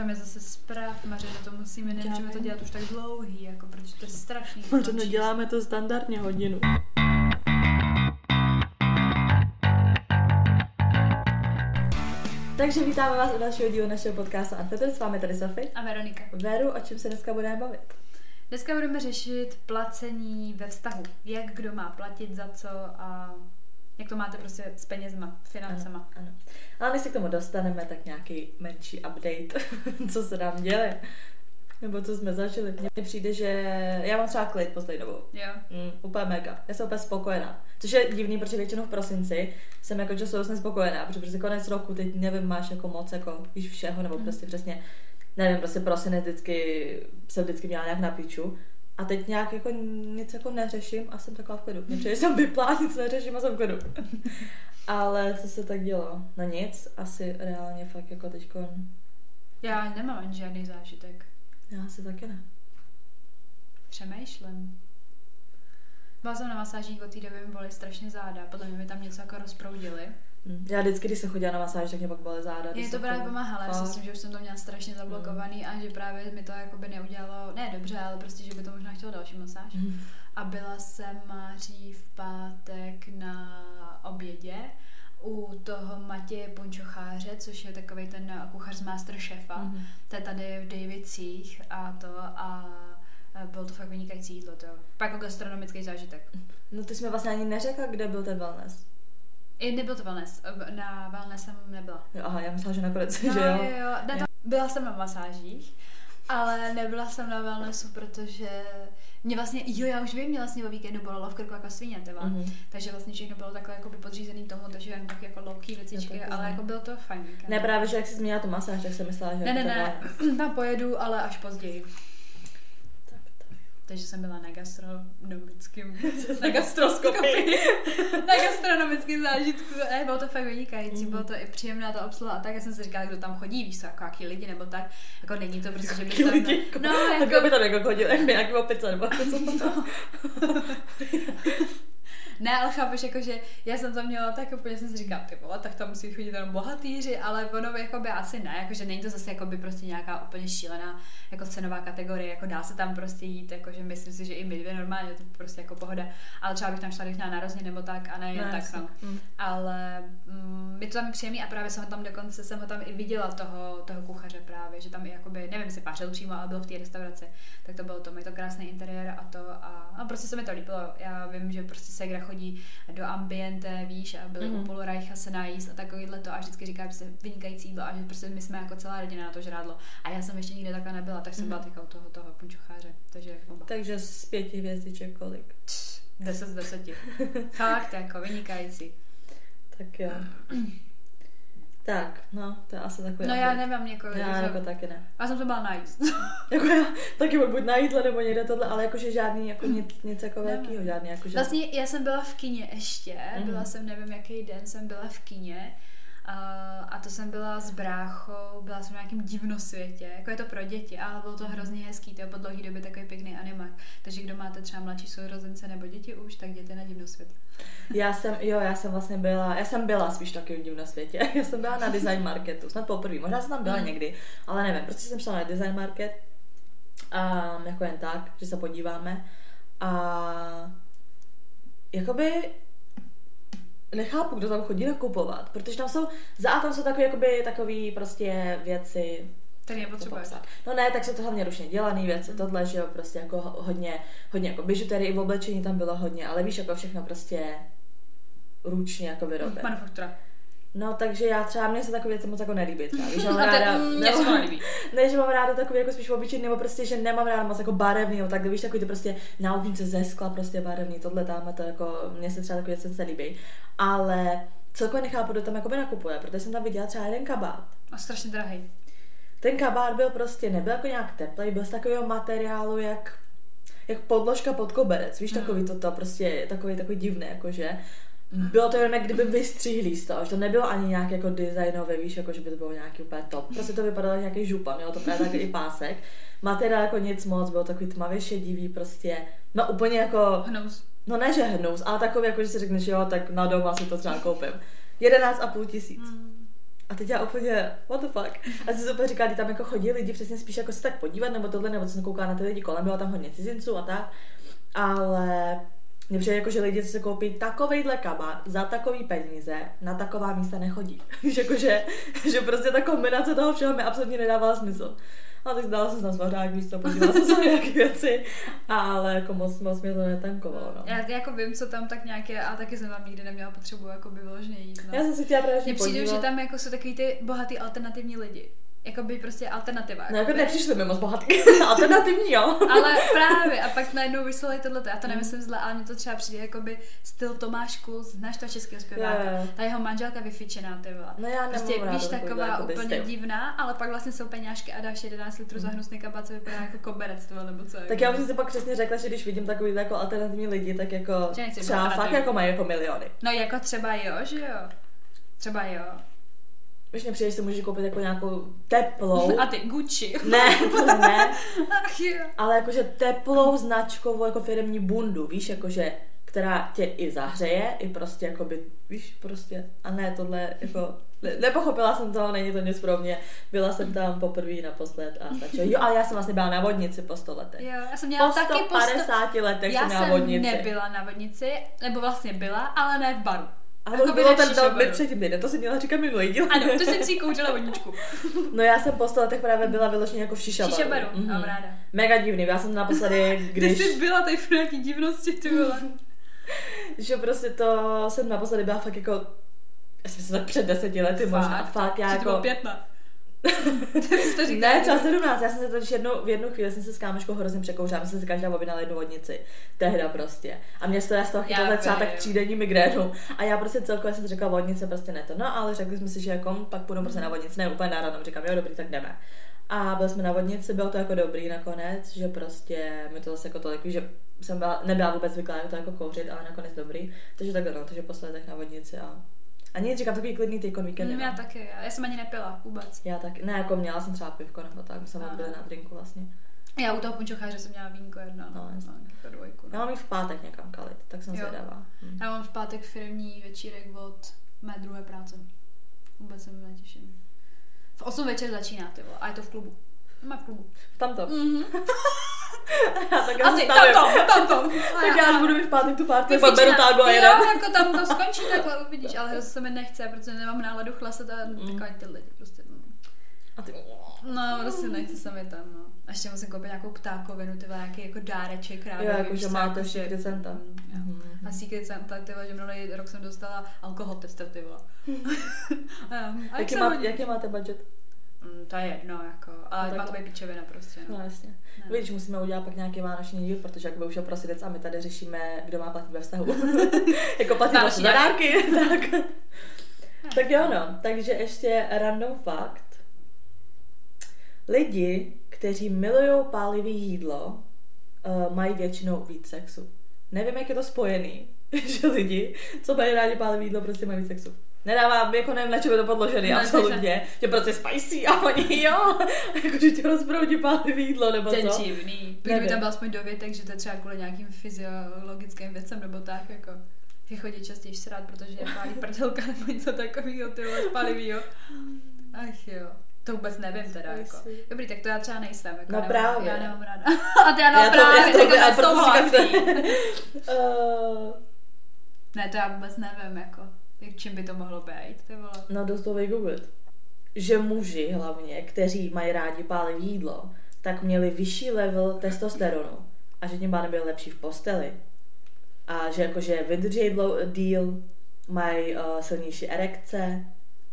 tam je zase sprach, Mařeno, to musíme, nemůžeme to dělat už tak dlouhý, jako, protože to je strašný. Proto děláme to standardně hodinu. Takže vítáme vás u dalšího dílu našeho podcastu Antetor, s vámi tady Sofie a Veronika. Veru, o čem se dneska budeme bavit? Dneska budeme řešit placení ve vztahu. Jak kdo má platit za co a jak to máte prostě s penězma, financema. Ano, ano. Ale než se k tomu dostaneme, tak nějaký menší update, co se nám děje. Nebo co jsme zažili. Mně přijde, že já mám třeba klid poslední dobou. Jo. Úplně mega. Já jsem úplně spokojená. Což je divný, protože většinou v prosinci jsem jako časově spokojená, protože prostě konec roku, teď nevím, máš jako moc jako víš všeho, nebo prostě přesně, nevím, prostě prosinec vždycky, jsem vždycky měla nějak na piču. A teď nějak jako nic jako neřeším a jsem taková v klidu. Nepřeji jsem vyplá, nic neřeším a jsem v klidu. Ale co se tak dělo? Na nic, asi reálně fakt jako teďko. Já nemám ani žádný zážitek. Já si taky ne. Přemýšlím. Byla jsem na masážích, od té doby mi bolí strašně záda, podle mě mi tam něco jako rozproudili. Já vždycky, když jsem chodila na masáž, tak mě pak bolí záda. Mě to právě pomáhalo, já si myslím, že už jsem to měla strašně zablokovaný a že právě mi to jakoby neudělalo, ne dobře, ale prostě, že by to možná chtělo další masáž. A byla jsem Máří v pátek na obědě u toho Matěje Punčocháře, což je takovej ten kuchař z Masterchefa, to je tady v Davicích a bylo to fakt vynikající jídlo, to pak jako gastronomický zážitek. No ty jsi mi vlastně ani neřekla, kde byl ten wellness. I nebyl to wellness, na wellness jsem nebyla. Jo, aha, já myslela, že nakonec, no, že jo. Jo. Ne, byla jsem na masážích, ale nebyla jsem na wellnessu, protože mě vlastně, jo, já už vím, mě vlastně o víkendu bolelo v krku jako svině, takže vlastně všechno bylo takhle jako podřízený tomu, takže jen tak jako louký věcičky, ale jako bylo to fajn. Ne, právě, že jak jsi změnila tu masáž, tak jsem myslela, že... Ne, tam pojedu, ale až později. Takže jsem byla na gastronomickém na gastronomickém zážitku. Ne, bylo to fakt vynikající, bylo to i příjemná ta obsluha a tak. Já jsem si říkala, kdo tam chodí, víš co, jako jaký lidi nebo tak. Jako není to prostě, že by tam... No, kdo by tam jako chodil, jak by nějaký opice nebo co. Ne, ale chápeš, jakože já jsem tam měla tak, úplně jsem si říkala, ty vole, tak tam musí chodit jenom bohatýři, ale ono jakoby asi ne, jakože není to zase jakoby prostě nějaká úplně šílená jako cenová kategorie, jako dá se tam prostě jít, jakože myslím si, že i my dvě normálně, to prostě jako pohoda, ale třeba bych tam šla, když měla narozeniny nebo tak a ne, tak jasný. Ale je to tam příjemný a právě jsem ho tam dokonce, jsem ho tam i viděla toho kuchaře právě, že tam i jakoby, nevím, jestli pářil přímo, ale byl v té restauraci, tak to bylo to, je to krásný interiér a to a prostě se mi to líbilo, já vím, že prostě se chodí do Ambiente, víš, a byli u Polu Reicha se najíst a takovýhle to a vždycky říká, že se vynikající jídlo a že prostě my jsme jako celá rodina na to žrádlo a já jsem ještě nikde takhle nebyla, tak jsem byla teďka u toho Punčocháře, takže oba. Takže z 5 hvězdiček kolik? 10 z 10. Fakt jako vynikající. Tak jo. Tak, no, to je asi takový... No já nemám někoho. Já jako taky ne. Já jsem to byla najíst. Jako já taky buď na jídlo, nebo někde tohle, ale jakože žádný, jako nic jako velkýho, žádný jako žádný. Vlastně já jsem byla v kině ještě, byla jsem, nevím jaký den, jsem byla v kině a to jsem byla s bráchou, byla jsem v nějakém divnosvětě, jako je to pro děti, ale bylo to hrozně hezký, to je po dlouhý době takový pěkný animák, takže kdo máte třeba mladší sourozence nebo děti už, tak jděte na divnosvět. Já jsem byla spíš taky v divnosvětě, já jsem byla na design marketu, snad poprvé, možná jsem tam byla někdy, ale nevím, prostě jsem šla na design market, jako jen tak, že se podíváme a jakoby... Nechápu, kdo tam chodí nakupovat, protože tam jsou, tam jsou takový prostě věci, které nepotřebuješ. No ne, tak jsou to hlavně ručně dělané věci, tohle, že jo, prostě jako hodně jako bižuterie i v oblečení tam bylo hodně, ale víš, jako všechno prostě ručně jako vyrobené. Manufaktura. No, takže já třeba, mně se takové věci moc jako nelíbí, třeba, víš, mám ráda, ne, že mám ráda takový jako spíš obyčejný, nebo prostě, že nemám ráda moc jako barevný, nebo tak, víš, takový to prostě na okýnce ze skla, prostě barevný, tohle tam, to jako, mně se třeba takové věci nelíbí, ale celkově nechápu, kdo tam jakoby nakupuje, protože jsem tam viděla třeba jeden kabát. A strašně drahý. Ten kabát byl prostě, nebyl jako nějak teplý, byl z takového materiálu, jak podložka pod koberec, víš, takový to prostě, takový divný, jakože. Bylo to jenom jak kdyby vystřihlý z toho, že to nebylo ani nějak jako designové, víš, jako že by to bylo nějaký úplně top. Prostě to vypadalo jako nějaký župan, mělo to právě taky i pásek. Materiál jako nic moc, bylo takový tmavě šedivý prostě, no úplně jako... Hnus. No ne, že hnus, ale takový jako, že si řekneš, jo, tak na doma si to třeba koupím. 11,5 tisíc. A teď já úplně, what the fuck. A se super říká, kdy tam jako chodí lidi přesně spíš jako se tak podívat, nebo tohle, nebo jsem koukala na ty lidi kolem, bylo tam hodně cizinců a tak. Ale mě přijde jako, že lidi, co se koupí takovejhle kabát za takový peníze, na taková místa nechodí. Jakože, že prostě ta kombinace toho všeho mi absolutně nedávala smysl. A tak dala jsem se na svařák místo, podívala jsem se na nějaké věci, ale jako moc mě to netankovalo. No. Já jako vím, co tam tak nějaké, a taky jsem tam nikdy neměla potřebu jako by vyloženě jít. No. Já jsem si chtěla právě podívat. Mně přijde, že tam jako jsou takový ty bohatý alternativní lidi. Jakoby prostě alternativa. No jako nepřišli mi moc bohatý. Alternativní, jo. Ale právě, a pak najednou vyslali tohleto. Já to nemyslím zle, ale mě to třeba přijde jakoby styl Tomáš Kulz, znáš toho českého zpěváka. Ta jeho manželka vyfičená, ty byla. No já prostě víš, taková úplně styl. Divná, ale pak vlastně jsou peňážky a dáš 11 litrů za hnusný kabát, co vypadá jako koberec, nebo co. Tak já už si pak přesně řekla, že když vidím takový jako alternativní lidi, tak jako třeba fakt jako mají jako miliony. No jako třeba jo, že jo. Třeba jo. Víš, nepřijde, že si můžeš koupit jako nějakou teplou... A ty Gucci. Ne, to ne. Ale jakože teplou značkovou jako firemní bundu, víš, jakože, která tě i zahřeje, i prostě jakoby, víš, prostě, a ne tohle, jako... Nepochopila jsem to, není to nic pro mě. Byla jsem tam poprvé naposled a stačilo. Jo, ale já jsem vlastně byla na vodnici po 100 letech. Jo, já jsem měla taky po 150 letech jsem na vodnici. Já jsem nebyla na vodnici, nebo vlastně byla, ale ne v baru. A to bylo ten další předtím jeden, to si měla říkat minulý díl. Ano, to jsem si koučila vodničku. No já jsem po 100 letech právě byla vyloženě jako v šišabaru. Šišabaru, mám ráda. Mega divný, já jsem naposledy, když... Ty jsi byla tady v nějaký divnosti, ty byla. Že prostě to jsem naposledy byla fakt jako, já jsem se tak před 10 lety možná. Fakt, já jako... Že 5 ne, třeba 17, já jsem se totiž v jednu chvíli jsem se s kámoškou hrozně překouřila, my jsme se každá objednala jednu vodnici, tehda prostě. A mě to já z toho chytala třeba tak 3denní migrénu. A já prostě celkově jsem řekla vodnice, prostě ne to. No ale řekli jsme si, že jako pak půjdeme prostě na vodnici, ne úplně náradnou, říkám, jo dobrý, tak jdeme. A byli jsme na vodnici, bylo to jako dobrý nakonec, že prostě mi to zase jako tolik, že jsem byla, nebyla vůbec zvyklá to jako kouřit, ale nakonec dobrý. Takže tak no, takže posledek na vodnici a... A nic, říkám, takový klidný týkon víkend. Já taky, já jsem ani nepila vůbec. Já taky, ne, jako měla jsem třeba pivko nebo tak, jsem byla na drinku vlastně. Já u toho Punčocháře jsem měla vínko jedno, jako dvojku. No. Já mám jít v pátek někam kalit, tak jsem zvědavá. Já mám v pátek firmní večírek od mé druhé práce. Vůbec se mi netěším. V 8 večer začíná, ty vole, a je to v klubu. Má v klubu. Tamto. Mm-hmm. A ty, tamto. Tak já budu mít v pátek tu párty, beru tágu a jedem. Jo, jako tam to skončí takhle, uvidíš, ale hrozně se mi nechce, protože nemám náladu chlasat a takový ty lidi prostě. A ty... No, prostě nechce se mi tam, no. A ještě musím koupit nějakou ptákovinu, tyhle, nějaký jako dáreček rávový. Jo, jakože máte Secret Santa. A Secret Santa, tyhle, že minulý rok jsem dostala alkohol tester, ty vole. Jaký máte budget? To je jedno, jako, ale má to být pičovina prostě. No jasně. No. Víš, musíme udělat pak nějaký vánoční díl, protože jakoby už je prosidec a my tady řešíme, kdo má platit ve vztahu. Jako platit vlastně za dárky. Tak jo no, takže ještě random fakt. Lidi, kteří milují pálivý jídlo, mají většinou víc sexu. Nevím, jak je to spojený, že lidi, co mají rádi pálivý jídlo, prostě mají víc sexu. Nedávám, jako nevím, na čem je to podložený, absolutně. Že prostě spicy a oni jo, jakože tě rozproudí pálivý jídlo, nebo ten co? Ten divný. Kdyby tam byl aspoň dovětek, že to třeba kvůli nějakým fyziologickým věcem, nebo tak, jako, že chodí častěji srát, protože je pálí prdelka, nebo něco takového, ty vole, pálivýho. Ach jo. To vůbec nevím teda, jako. Dobrý, tak to já třeba nejsem, jako. No právě. Já nemám ráda. A ty já nemám právě, jako. Jak čím by to mohlo být, ty vole? No dost to vygooglit. Že muži hlavně, kteří mají rádi pálivý jídlo, tak měli vyšší level testosteronu a že tím pádem byli lepší v posteli. A že jakože vydrží díl, mají silnější erekce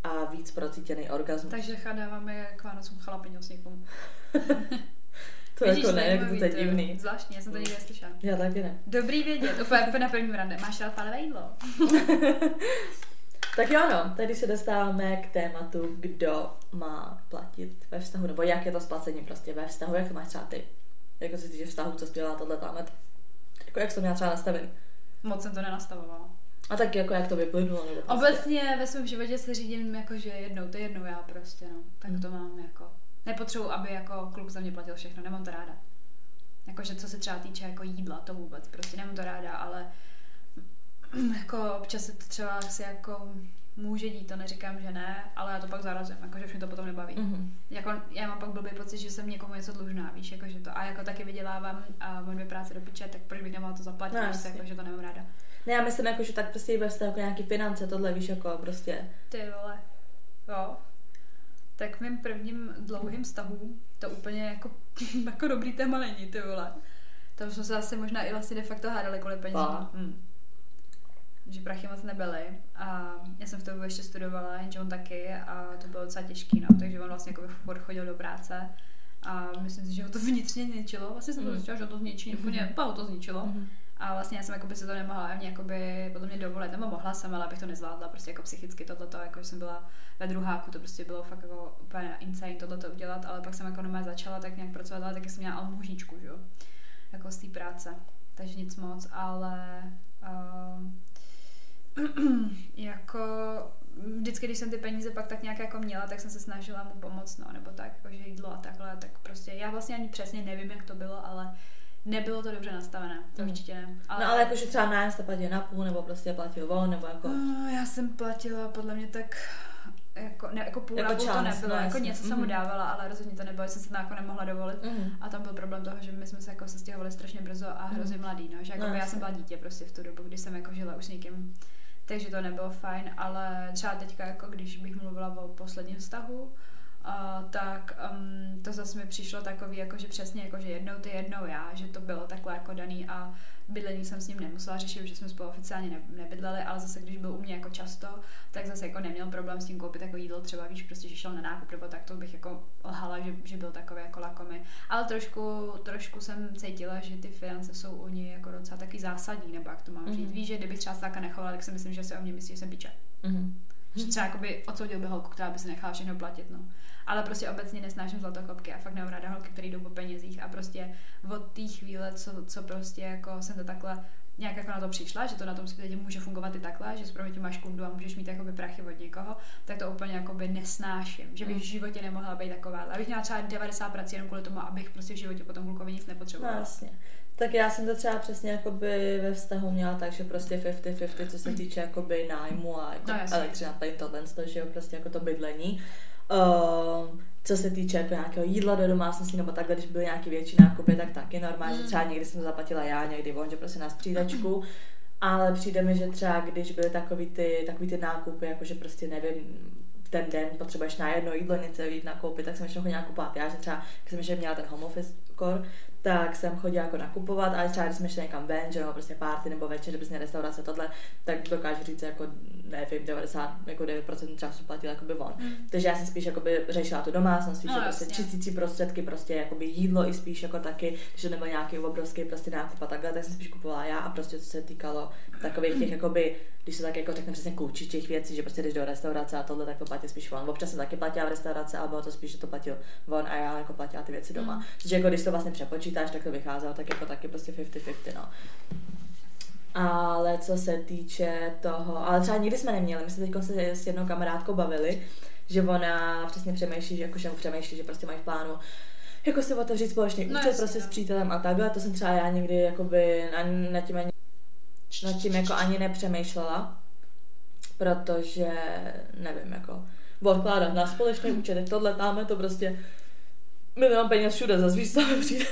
a víc procítěný orgasmus. Takže dáváme k Vánocům chalapiňo s někomu. To je jako ne, jak to je divný. Zvláštní, já jsem to nikdy neslyšela. Já taky ne. Dobrý vědět, úplně na prvním rande. Máš rád palivé jídlo? Tak jo no, tady se dostáváme k tématu, kdo má platit ve vztahu, nebo jak je to splacení prostě ve vztahu, jak to máš třeba ty. Jako si ty, že vztahu, co jsi dělala tohle támet. Jako jak jsi to měla třeba nastavený? Moc jsem to nenastavovala. A tak jako jak to vyplynulo? Nebo prostě. Obecně ve svém životě se řídím jako, že jednou, to je jednou já prostě no. Tak to mám jako. Nepotřebuji, aby jako kluk za mě platil všechno, nemám to ráda. Jakože co se třeba týče jako jídla, to vůbec, prostě nemám to ráda, ale jako občas se to třeba asi jako může dít, to neříkám, že ne, ale já to pak zarazím, jakože už mi to potom nebaví. Mm-hmm. Jako, já mám pak blbý pocit, že jsem někomu něco dlužná, víš, jakože to, a jako taky vydělávám a mám dvě práce do piče, tak proč bych nemohla to zaplatit, no, víš, jakože to nemám ráda. Ne, já myslím, jakože tak prostě i ve vztahu jako nějaký finance, tohle víš, jako prostě. Ty vole, jo. Tak mým prvním dlouhým vztahu, to úplně jako dobrý téma není, ty vole. Tam jsme se asi možná i vlastně de facto hádali kvůli penězům. Že prachy moc nebyly a já jsem v tom ještě studovala, jenže on taky a to bylo docela těžký, no, takže on vlastně jako chodil do práce a myslím si, že ho to vnitřně zničilo, vlastně jsem to zjistila, že ho to zničí, úplně ho to zničilo a vlastně já jsem jakoby se to nemohla ani potom mě dovolit, nebo mohla jsem, ale abych to nezvládla, prostě jako psychicky tohleto, jako jsem byla ve druháku, to prostě bylo fakt jako úplně insane tohleto udělat, ale pak jsem jako normálně začala tak nějak pracovat, ale taky jsem měla almužničku, že jo, jako z té práce, takže nic moc, ale jako vždycky, když jsem ty peníze pak tak nějak jako měla, tak jsem se snažila mu pomoct, no, nebo tak, jakože jídlo a takhle, tak prostě, já vlastně ani přesně nevím, jak to bylo, ale nebylo to dobře nastavené, to určitě ne. Ale... No ale jakože třeba nájem jste platila na půl, nebo prostě platil on, nebo jako... No, já jsem platila podle mě tak, jako, ne, jako půl jako na půl část, to nebylo, no, jako něco jsem mu dávala, ale rozhodně to nebylo, jsem se to jako nemohla dovolit a tam byl problém toho, že my jsme se jako sestěhovali strašně brzo a hrozně mladý, no, že jako no, já jsem byla dítě prostě v tu dobu, kdy jsem jako žila už s někým. Takže to nebylo fajn, ale třeba teďka, jako když bych mluvila o posledním vztahu, tak to zase mi přišlo takový, jakože přesně, jakože jednou ty, jednou já, že to bylo takhle jako daný a bydlení jsem s ním nemusela řešit, že jsme spolu oficiálně nebydleli, ale zase, když byl u mě jako často, tak zase jako neměl problém s tím koupit jako jídlo, třeba víš, prostě, že šel na nákup, nebo tak to bych jako lhala, že byl takové jako lakomy. Ale trošku jsem cítila, že ty finance jsou u něj jako docela taky zásadní, nebo jak to mám říct. Víš, že kdybych třeba stáka nechovala, tak si myslím, že se o mě myslí, že jsem piče. Že třeba jakoby odsoudil by holku, která by se nechala všechno platit, no. Ale prostě obecně nesnáším zlatokopky a fakt nemám ráda holky, které jdou po penězích a prostě od té chvíle, co prostě jako jsem to takhle nějak jako na to přišla, že to na tom světě může fungovat i takhle, že zprávě máš kundu a můžeš mít jakoby prachy od někoho, tak to úplně jakoby nesnáším, že bych v životě nemohla být taková. Abych měla třeba 90 prací jenom kvůli tomu, abych prostě v životě potom klukovi nic nepotřebovala. Vlastně. Tak já jsem to třeba přesně jakoby ve vztahu měla, takže prostě 50-50, co se týče jakoby nájmu a jako no, elektřina, tady tohle, že jo, prostě jako to bydlení. Co se týče jako nějakého jídla do domácnosti nebo takhle, když byly nějaký větší nákupy, tak taky normálně, že třeba někdy jsem zaplatila já, někdy on, že prostě na střídačku, ale přijde mi, že třeba když byly takový ty nákupy, jakože prostě nevím, ten den potřebuješ na jedno jídlo něco jít nakoupit, tak jsem chodila nakupovat. Já že třeba, když jsem měla ten home office kor, tak jsem chodila jako nakupovat, ale třeba když jsme šli někam ven, že nebo prostě party nebo večer, kdyby jsme restaurace tohle, tak dokážu říct jako nevím, 99% času platil jakoby on. Takže já jsem spíš jakoby řešila tu domácnost, spíš, no, že prostě čistící prostředky, prostě jakoby jídlo i spíš jako taky, že nebyl nějaký obrovský prostě nákup a takhle, tak jsem spíš kupovala já a prostě co se týkalo takových těch jakoby, když se tak jako řekne přesně klučičích věcí, že prostě jdeš do restaurace a tohle, tak to platí spíš on. Občas jsem taky platila v restauraci, ale bylo to spíš, že to platil on a já jako platila ty věci doma. Takže jako když to vlastně přepočítáš, tak to vycházelo tak jako taky prostě 50-50, no. Ale co se týče toho, ale třeba nikdy jsme neměli, my jsme teďko se s jednou kamarádkou bavili, že ona přesně přemýšlí, že jakože přemýšlí, že prostě mají v plánu jako se otevřít společný účet, no, prostě s přítelem a takhle, to jsem třeba já nikdy jakoby nad tím jako ani nepřemýšlela, protože nevím, jako odkládat na společný účet, tohle dáme, to prostě my nemám peněz všude, zase víš, přijde.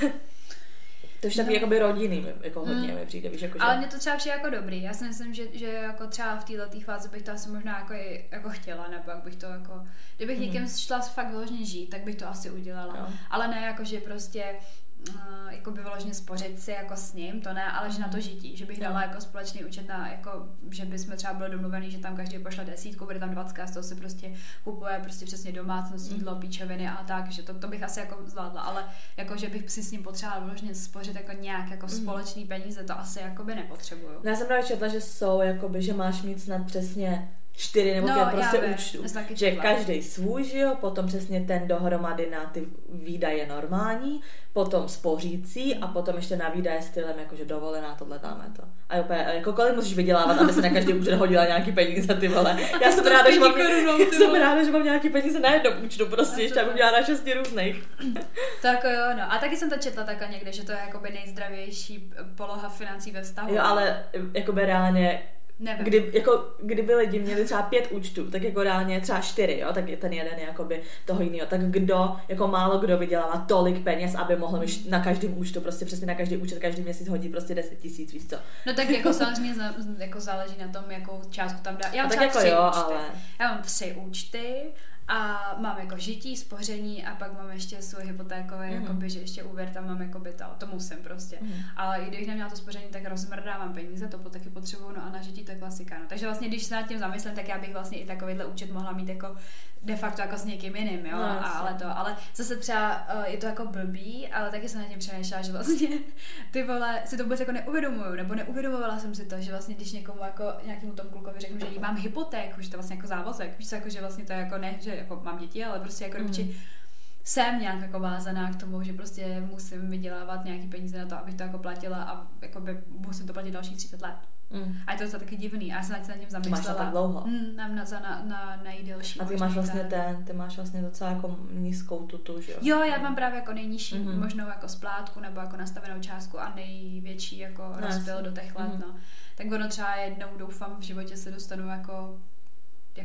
To už taky jakoby rodiny jako hodně mi přijde, víš, jako, že... Ale mě to třeba přijde jako dobrý. Já si myslím, že jako třeba v této fázi bych to asi možná jako chtěla, nebo jak bych to jako... Kdybych někým šla fakt vyloženě žít, tak bych to asi udělala. Jo. Ale ne jako, že prostě... jako by vyloženě spořit si jako s ním, to ne, ale že na to žití, že bych dala jako společný účet na, jako, že bychom třeba bylo domluvený, že tam každý pošle 10, bude tam 20, z toho se prostě kupuje prostě přesně domácnost, jídlo, píčoviny a tak, že to bych asi jako zvládla, ale jako, že bych si s ním potřebovala vyloženě spořit jako nějak jako společný peníze, to asi jako by nepotřebuju. Já jsem právě četla, že jsou, jakoby, že máš mít snad přesně 4 nebo 5 prostě účtů, že každý svůj, že jo, potom přesně ten dohromady na ty výdaje normální, potom spořící a potom ještě na výdaje stylem jakože dovolená, tohle dáme to. A úplně, jako kolik musíš vydělávat, aby se na každý účet hodila nějaký peníze, ty vole. Já jsem ráda, že mám nějaký peníze na jednom účtu, prostě ještě abych měla na 6 různých. Tak jo, no. A taky jsem to četla takhle někde, že to je jakoby nejzdravější poloha financí ve vztahu. Jo, ale jakoby reálně Kdyby lidi měli třeba 5 účtů, tak jako reálně třeba 4, jo, tak je ten jeden jakoby toho jinýho. Tak kdo, jako málo kdo vydělává tolik peněz, aby mohl mít na každém účtu, prostě přesně na každý účet, každý měsíc hodí prostě 10 000, víš co. No tak jako samozřejmě jako záleží na tom, jakou částku tam dá. Já mám tak jako 3 účty. Ale... Já mám 3 účty a mám jako žití, spoření a pak mám ještě svůj hypotékový, jakoby, že ještě úvěr tam mám, jakoby to musím prostě. Ale i když neměla to spoření, tak rozmrdávám peníze, to taky potřebuju, no a na žití to je klasika. No. Takže vlastně, když se nad tím zamyslím, tak já bych vlastně i takovýhle účet mohla mít jako de facto jako s někým jiným, jo, no, ale zase třeba je to jako blbý, ale taky jsem nad tím přemýšlela, že vlastně ty vole, si to vůbec jako neuvědomuju, nebo neuvědomovala jsem si to, že vlastně když někomu jako nějakému tomu klukovi řeknu, že jí mám hypotéku, že to vlastně jako závazek, víš, jako že vlastně to je jako ne, že jako mám děti, ale prostě jako dobyči jsem nějak jako vázaná k tomu, že prostě musím vydělávat nějaký peníze na to, abych to jako platila a jako by musím to platit dalších 30 let. A je to docela taky divný. A já jsem se nad tím zamyslela. Máš to tak dlouho? Na nejdelší. A ty máš vlastně ty máš vlastně docela jako nízkou tutu, že jo? Jo, já mám právě jako nejnižší možnou jako splátku nebo jako nastavenou částku a největší jako rozpil do těch let, no. Tak ono třeba jednou doufám v životě se dostanu jako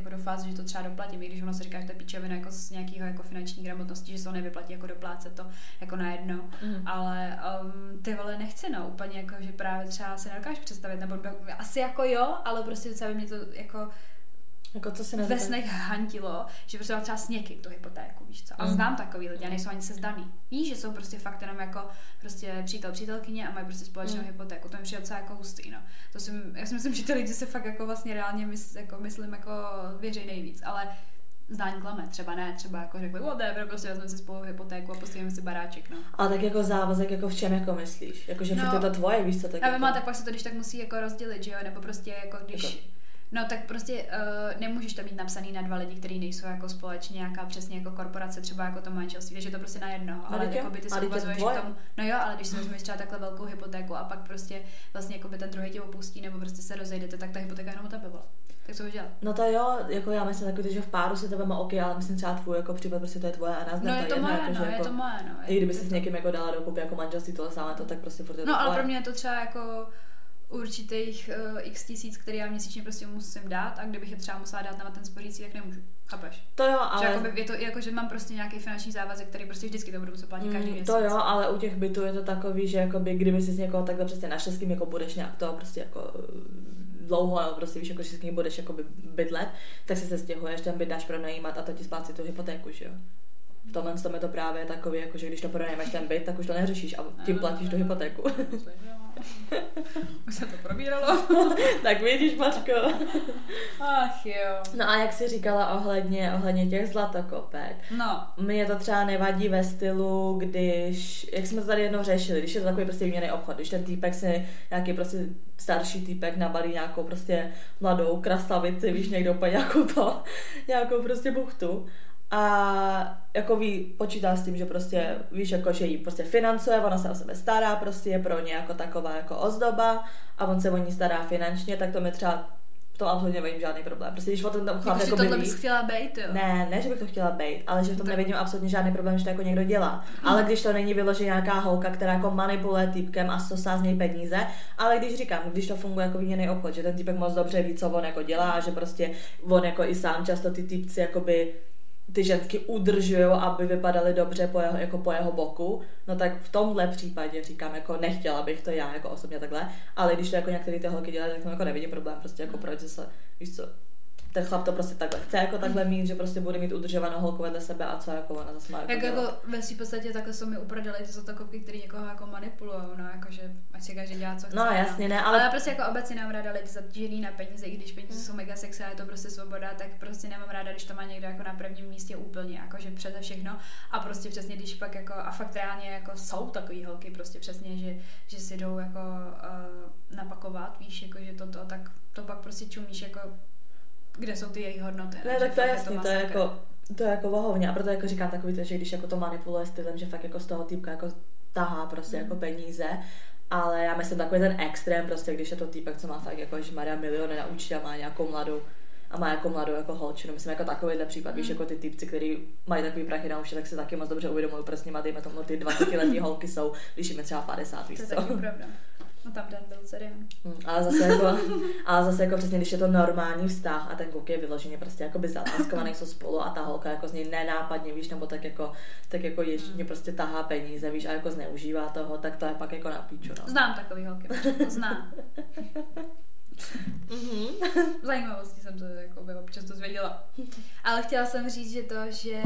do fáze, že to třeba doplatím, i když ono se říká, že to je píčovina jako z nějakého jako finanční gramotnosti, že se to nevyplatí jako doplácet to jako najednou, ale ty vole nechci, no, úplně jako, že právě třeba se nedokážu představit, nebo asi jako jo, ale prostě docela by mě to jako co se ve snech hantilo, že prostě mám třeba s někým tu hypotéku, víš co, a znám takový lidi, a nejsou ani sezdaný, víš, že jsou prostě fakt jenom jako prostě přítel, přítelkyně a mají prostě společnou hypotéku, to mi přijde docela jako hustý, no. Já si myslím, že ty lidi se fakt jako vlastně reálně myslím jako věří nejvíc, ale zdání klame, třeba jako řekli, whatever, prostě vezmeme si spolu hypotéku a postavíme si baráček, no. Ale tak jako závazek, jako v čem jako myslíš, jako že no, to tvoje, víš co, tak a vy máte pak se to když tak musí jako rozdělit, že jo, nebo prostě jako když jako. No tak prostě nemůžeš to mít napsaný na dva lidi, kteří nejsou jako společně nějaká přesně jako korporace, třeba jako to manželství, takže to prostě na jednoho, ale jako by ty se uvazuješ k tomu. No jo, ale když si vezmeš třeba takhle velkou hypotéku a pak prostě vlastně jako by ten druhý tě opustí nebo prostě se rozejdete, tak ta hypotéka jenom o tebe byla. Tak co udělat? No to jo, jako já myslím takový, že v páru se to máme OK, ale myslím třeba tvůj jako případ, prostě to je tvoje a nás je to moje, no, je to moje, no. I kdyby se s někým jako dala dokupy jako manželství tohle samé, to tak prostě furt je to tvoje. No ale pro mě je to třeba jako určitých x tisíc, které já měsíčně prostě musím dát a kdybych je třeba musela dát na ten spořící, tak nemůžu. Chápeš? To jo, ale... Že jakoby, je to, jako, že mám prostě nějaký finanční závazek, který prostě vždycky to budu muset platit každý měsíc. To jo, ale u těch bytů je to takový, že jakoby, kdyby jsi z někoho takhle prostě našel, s kým jako budeš nějak to prostě jako... dlouho, ale prostě víš, jako, že s kým budeš jakoby bydlet, tak si se stěhuješ, ten byt dáš pronajímat a to ti splácí tu hypotéku, že jo? V tomhle je to právě takový, jako že když to pronajmeš ten byt, tak už to neřešíš a tím platíš tu hypotéku. Už se to probíralo. Tak vidíš, Mařko. Ach jo. No a jak jsi říkala ohledně těch zlatokopek. No. Mně to třeba nevadí ve stylu, když, jak jsme to tady jednou řešili, když je to takový prostě výměnný obchod, když ten týpek si nějaký prostě starší týpek nabalí nějakou prostě mladou krasavici, víš, někdo úplně nějakou prostě buchtu. A jako počítá s tím, že prostě víš, jako, že ji prostě financuje, ona se o sebe stará, prostě je pro ně jako taková jako ozdoba a on se o ní stará finančně, tak to mi třeba to absolutně nevím žádný problém. Prostě když o tom chlap jako tohle bys chtěla bejt, jo? Ne, že bych to chtěla bejt, ale že v tom nevidím absolutně žádný problém, že to jako někdo dělá. Ale když to není vyložená nějaká holka, která jako manipuluje týpkem a sosá z něj peníze, ale když říkám, když to funguje jako výměnný obchod, že ten týpek moc dobře ví, co on jako dělá, že prostě on jako i sám často ty týpci jakoby ty žensky udržujou, aby vypadaly dobře po jeho boku, no tak v tomhle případě říkám, jako nechtěla bych to já jako osobně takhle, ale když to jako některé ty holky dělají, tak to jako nevidím problém, prostě jako proč se, víš co, ten chlap to prostě takhle chce jako takhle mít, že prostě bude mít udržovanou holku vedle sebe a co jako ona zase má jako ve svým podstatě takhle jsou mi upradali ty zlatokopky, které někoho jako manipulujou, no jakože ať si každý dělá co chce. No jasně, ne, ale já prostě jako obecně nemám ráda lidi zatížený na peníze, i když peníze jsou mega sexy, je to prostě svoboda, tak prostě nemám ráda, když to má někdo jako na prvním místě úplně, jakože přeze všechno a prostě přesně když pak jako a fakt reálně jako jsou takový holky prostě přesně, že si jdou jako napakovat, víš, jakože toto, tak to pak prostě čumíš jako kde jsou ty její hodnoty. Ne, tak to je jasný, to je jako vohovně. A proto jako říkám takový to, že když jako to manipuluje stylem, že fakt jako z toho týpka jako tahá prostě jako peníze, ale já myslím takový ten extrém prostě, když je to týpek, co má fakt jako, že má miliony na účtě a má nějakou mladou jako holčinu. Myslím jako takovýhle případ, víš, jako ty týpci, kteří mají takový prachy na účtě, tak se taky moc dobře uvědomují, prostě má dejme tomu ty 20letý holky jsou, když jim je třeba 50, víš co. To je taky pravda. No tam Dan byl serián. Ale zase jako přesně, když je to normální vztah a ten kluk je vyloženě prostě jakoby zaláskovaný, jsou spolu a ta holka jako z něj nenápadně, víš, nebo tak jako ještě prostě tahá peníze, víš, a jako zneužívá toho, tak to je pak jako na píču, no. Znám takový holky, znám. Zajímavosti jsem se jako občas dozvěděla. Ale chtěla jsem říct, že to, že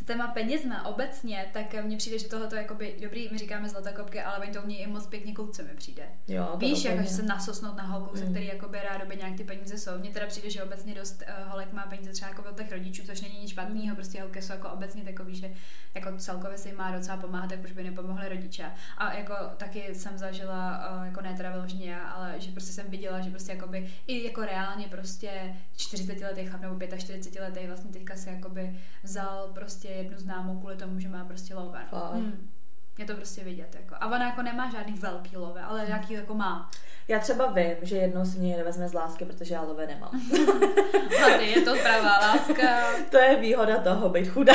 s téma penězma obecně, tak mně přijde, že tohleto je jakoby dobrý, my říkáme zlatokopky, ale oni to umějí i moc pěkně kluci mi přijde. Jo, víš, jakože se nasosnout na holku, se který jakoby rádoby nějak ty peníze jsou. Mně teda přijde, že obecně dost holek má peníze třeba jako od těch rodičů, což není nic špatného, prostě holky jsou jako obecně takový, že jako celkově se jim má docela pomáhat, tak proč by nepomohli rodiče. A jako taky jsem zažila, jako ne teda vyloženě já, ale že prostě jsem viděla, že prostě jakoby, i jako reálně prostě 40letý chlap nebo 45letý vlastně teďka se jakoby vzal prostě jednu známou kvůli tomu, že má prostě love. Je to prostě vidět jako. A ona jako nemá žádný velký love, ale nějaký jako má. Já třeba vím, že jednou si mě vezme z lásky, protože já love nemám. Je to pravá láska. To je výhoda toho, být chudá.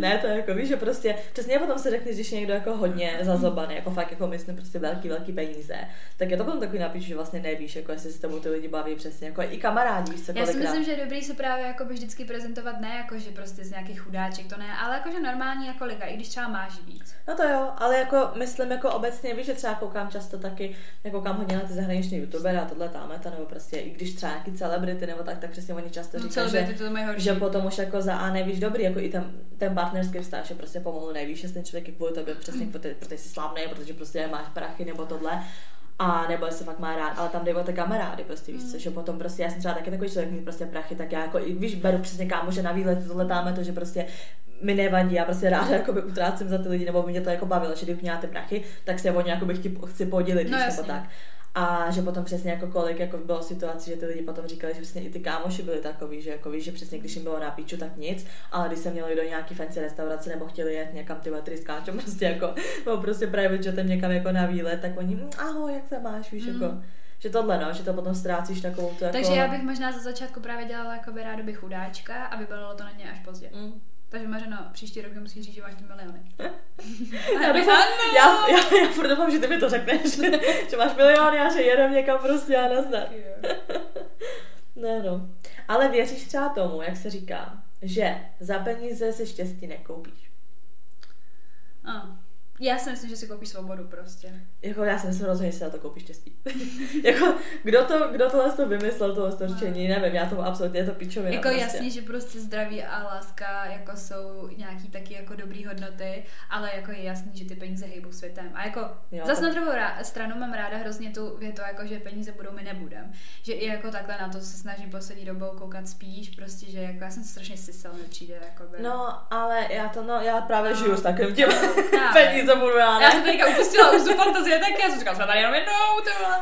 Ne, to je jako, víš, že prostě, přesně potom si řekneš, když někdo jako hodně zazobaný, jako fakt, jako myslím prostě velký peníze, tak je to potom takový napíš, že vlastně nevíš, jako jestli se tomu ty lidi baví přesně, jako i kamarádi, víš, co kolikrát. Já si myslím, že je dobrý se právě jako vždycky prezentovat, ne jako, že prostě z nějakých chudáček, to ne, ale jakože normální jako liga, i když třeba máš víc. No to jo, ale jako myslím jako obecně, víš, že třeba koukám často taky, jako koukám hodně na ty zahraniční youtubery a tohle támeta, nebo prostě i když třeba nějaký celebrity nebo tak přesně oni často říkají, že potom už jako za a nevíš dobrý, jako i ten partnerský vztah, že prostě pomalu nevíš, jestli ten člověk je kvůli tobě přesně, protože jsi slavný, protože prostě máš prachy nebo tohle. A nebo se fakt má rád, ale tam jde o ty kamarády, prostě víš co, že potom prostě já jsem třeba taky takový člověk, mít prostě prachy, tak já jako i víš, beru přesně kámože na výlet, tohle támeta, že prostě mi nevadí, já prostě ráda jakoby utrácím za ty lidi, nebo mě to jako bavilo, že když měla ty prachy, tak se o ně jakoby chci podělit, no, nebo tak. A že potom přesně jako kolik jako bylo situací, že ty lidi potom říkali, že přesně i ty kámoši byli takový, že jako víš, že přesně když jim bylo na píču, tak nic, ale když se měli do nějaký fancy restaurace nebo chtěli jet někam ty batry skáčou prostě jako, nebo prostě private jetem někam jako na výlet, tak oni ahoj, jak se máš, víš, jako že tohle, no, že to potom ztrácíš takovou tu jako. Takže já bych možná za začátku právě dělala jakoby rádoby chudáčka a vybalilo to na ně až později. Takže Mařeno, příští rok musíš říct, že máš 2 miliony. Já furt doufám, že ty mi to řekneš, že máš miliony a že jedem někam prostě a nazdar. Ne, no. Ale věříš třeba tomu, jak se říká, že za peníze se štěstí nekoupíš? Ano. Já si myslím, že si koupíš svobodu prostě. Jako já si myslím rozhodně, že si na to koupíš štěstí. Jako kdo to vymyslel, tohle storčení, nevím, já tomu absolutně je to pičovina. Jako prostě. Jasně, že prostě zdraví a láska jako jsou nějaký taky jako dobrý hodnoty, ale jako je jasný, že ty peníze hejbou světem. A jako zase na druhou stranu mám ráda hrozně tu větu, jako že peníze budou, my nebudem. Že i jako takhle na to se snažím poslední dobou koukat spíš, prostě že jako já jsem strašně sisel, mi přijde jakoby. No, ale já právě žiju s takovým tím. Já jsem teďka upustila už tu fantazie, tak já jsem říkala, jsme tady jenom jednou,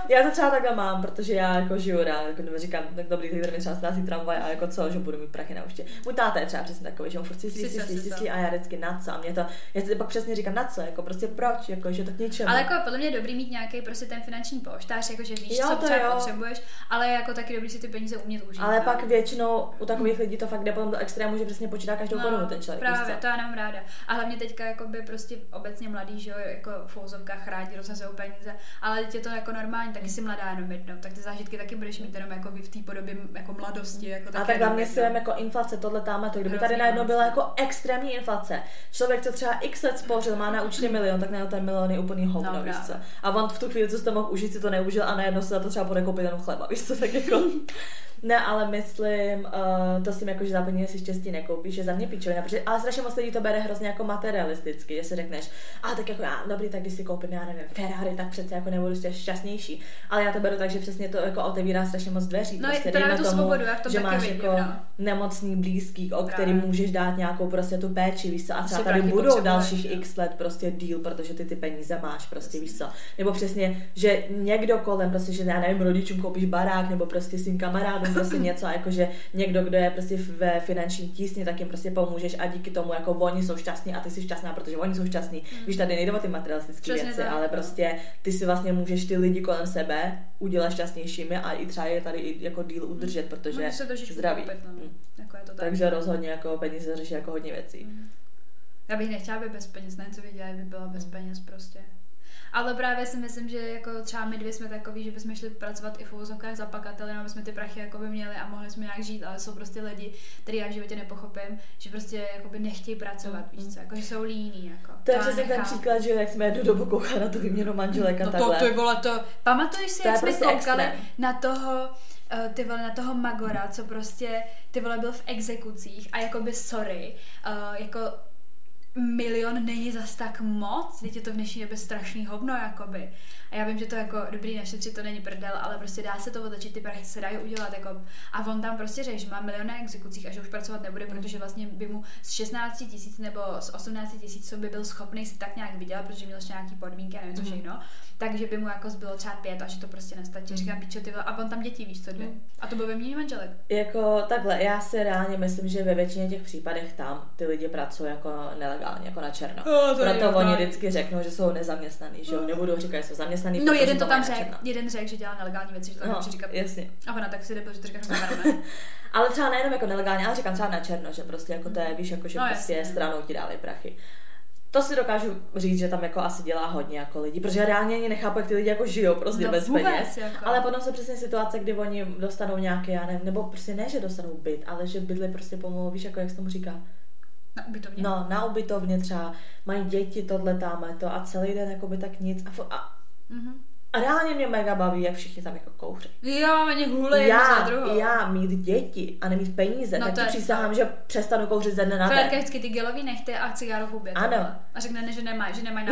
já to třeba takhle mám, protože já jako žiju rád, jako říkám, tak dobrý, tak tady mi třeba ztrácí tramvaj a jako co, že budu mít prachy na účtě. Můj táta je třeba přesně takový, že on furt si a já vždycky na co a mě to, já si pak přesně říkám na co, jako prostě proč, jako že to k ničemu. Ale jako podle mě je dobrý mít nějaký prostě ten finanční polštář, jako že víš, jo, co třeba potřebuješ, ale jako taky dobrý si ty peníze umět užít. Ale pak většinou u takových lidí to fakt jde potom do extrému, že přesně počítá každou korunu ten člověk. Právě, to já mám ráda. A hlavně teďka jakoby prostě obecně mladý, že jo, jako v úzovkách rádi rozhazují peníze, ale teď je to jako normální, taky si mladá jenom jednou, tak ty zážitky taky budeš mít jenom jako v té podobě jako mladosti. Jako a tak hlavně si vem jako inflace, tohle táma, to kdyby tady najednou byla jako extrémní inflace. Člověk, co třeba x let spořil, má na účtě 1 milion, tak najednou ten 1 milion je úplný hovno, no, víš co. A on v tu chvíli, co jste mohl užít, si to neužil a najednou se za to třeba bude koupit jenom chleba, víš co, tak jako. Ne, ale myslím, to si jako, že za peníze si štěstí nekoupíš, že za mě pičovina, protože ale strašně moc lidí to bere hrozně jako materialisticky, že si řekneš, a tak jako já, dobrý, tak když si koupím, já nevím, Ferrari, tak přece jako nebudu šťastnější, ale já to beru tak, že přesně to jako otevírá strašně moc dveří, no prostě dejme tomu, svobodu, že máš vidím, jako no. Nemocný blízký, o kterým můžeš dát nějakou prostě tu péči, víš co, a třeba tady budou dalších x let prostě deal, protože ty peníze máš prostě, víš co, nebo přesně, že někdo kolem, prostě, že já nevím, rodičům koupíš barák, nebo prostě svým kamarádům prostě něco, jakože někdo, kdo je prostě ve finanční tísni, tak jim prostě pomůžeš a díky tomu jako oni jsou šťastní a ty jsi šťastná, protože oni jsou šťastní. Víš, tady nejde o ty materialistické věci, tak, ale prostě ty si vlastně můžeš ty lidi kolem sebe udělat šťastnějšími a i třeba je tady i jako díl udržet, protože zdraví. Jako je to tak. Takže rozhodně jako peníze řeší jako hodně věcí. Já bych nechtěla být bez peněz, ne, co by dělali, by byla bez peněz prostě. Ale právě si myslím, že jako třeba my dvě jsme takový, že bychom šli pracovat i v uvozovkách za pakateli, no, aby jsme ty prachy jakoby měli a mohli jsme nějak žít, ale jsou prostě lidi, který já v životě nepochopím, že prostě jakoby nechtějí pracovat, víš co, jako že jsou líní jako. To je přesně ten příklad, že jak jsme jednu dobu koukali na tu výměnu manželek a takhle. No to bylo to. Pamatuješ si, jak jsme koukali na toho ty vole, na toho Magora, co prostě ty vole byl v exekucích a jakoby sorry, jako 1 milion není zas tak moc, teď je to v dnešní době strašný hovno, jakoby. A já vím, že to jako dobrý našetřit, to není prdel, ale prostě dá se to otočit, ty prachy se dají udělat, jako. A on tam prostě řekl, že má 1 milion na exekucích a že už pracovat nebude, protože vlastně by mu z 16 000 nebo z 18 000, co by byl schopný si tak nějak vydělat, protože měl ještě nějaký podmínky a nevím co všechno, takže by mu jako zbylo třeba 5 a že to prostě nestačí. Říkám, pičo, ty vole, a on tam děti, víš co, 2. A to bylo ve mně manželek. Jako takhle, já si reálně myslím, že ve většině těch případech tam ty lidi pracují jako nelegálně, jako na černo. Proto oni vždycky řeknou, že jsou nezaměstnaní, že nebudou říkat, že jsou zaměstnaní. No, jeden to tam řekl, že dělá nelegální věci, že to tam říká. Jasně. A ona tak si jde, že to říká normálně. Ale třeba nejenom jako nelegálně, ale říkám třeba na černo, že prostě jako to je, víš, jako že prostě stranou ti dávají prachy. To si dokážu říct, že tam jako asi dělá hodně jako lidí, protože reálně ani nechápu, jak ty lidi jako žijou prostě no, bez peněz. Jako. Ale potom jsou přesně situace, kdy oni dostanou nějaké, já nevím, nebo prostě ne, že dostanou byt, ale že bydlí prostě pomalu, víš, jako jak se tomu říká. Na ubytovně. No, na ubytovně třeba, mají děti, tohle, tamhle to a celý den jako by tak nic a reálně mě mega baví, jak všichni tam jako kouří. Jo, mě hůlejí za druhou. Já mít děti a nemít peníze, no, tak ti přísahám, že přestanu kouřit ze dne na den. Frérka vždycky ty gelový nechte a cigáro v hubě. Ano. A řekne, že nemají na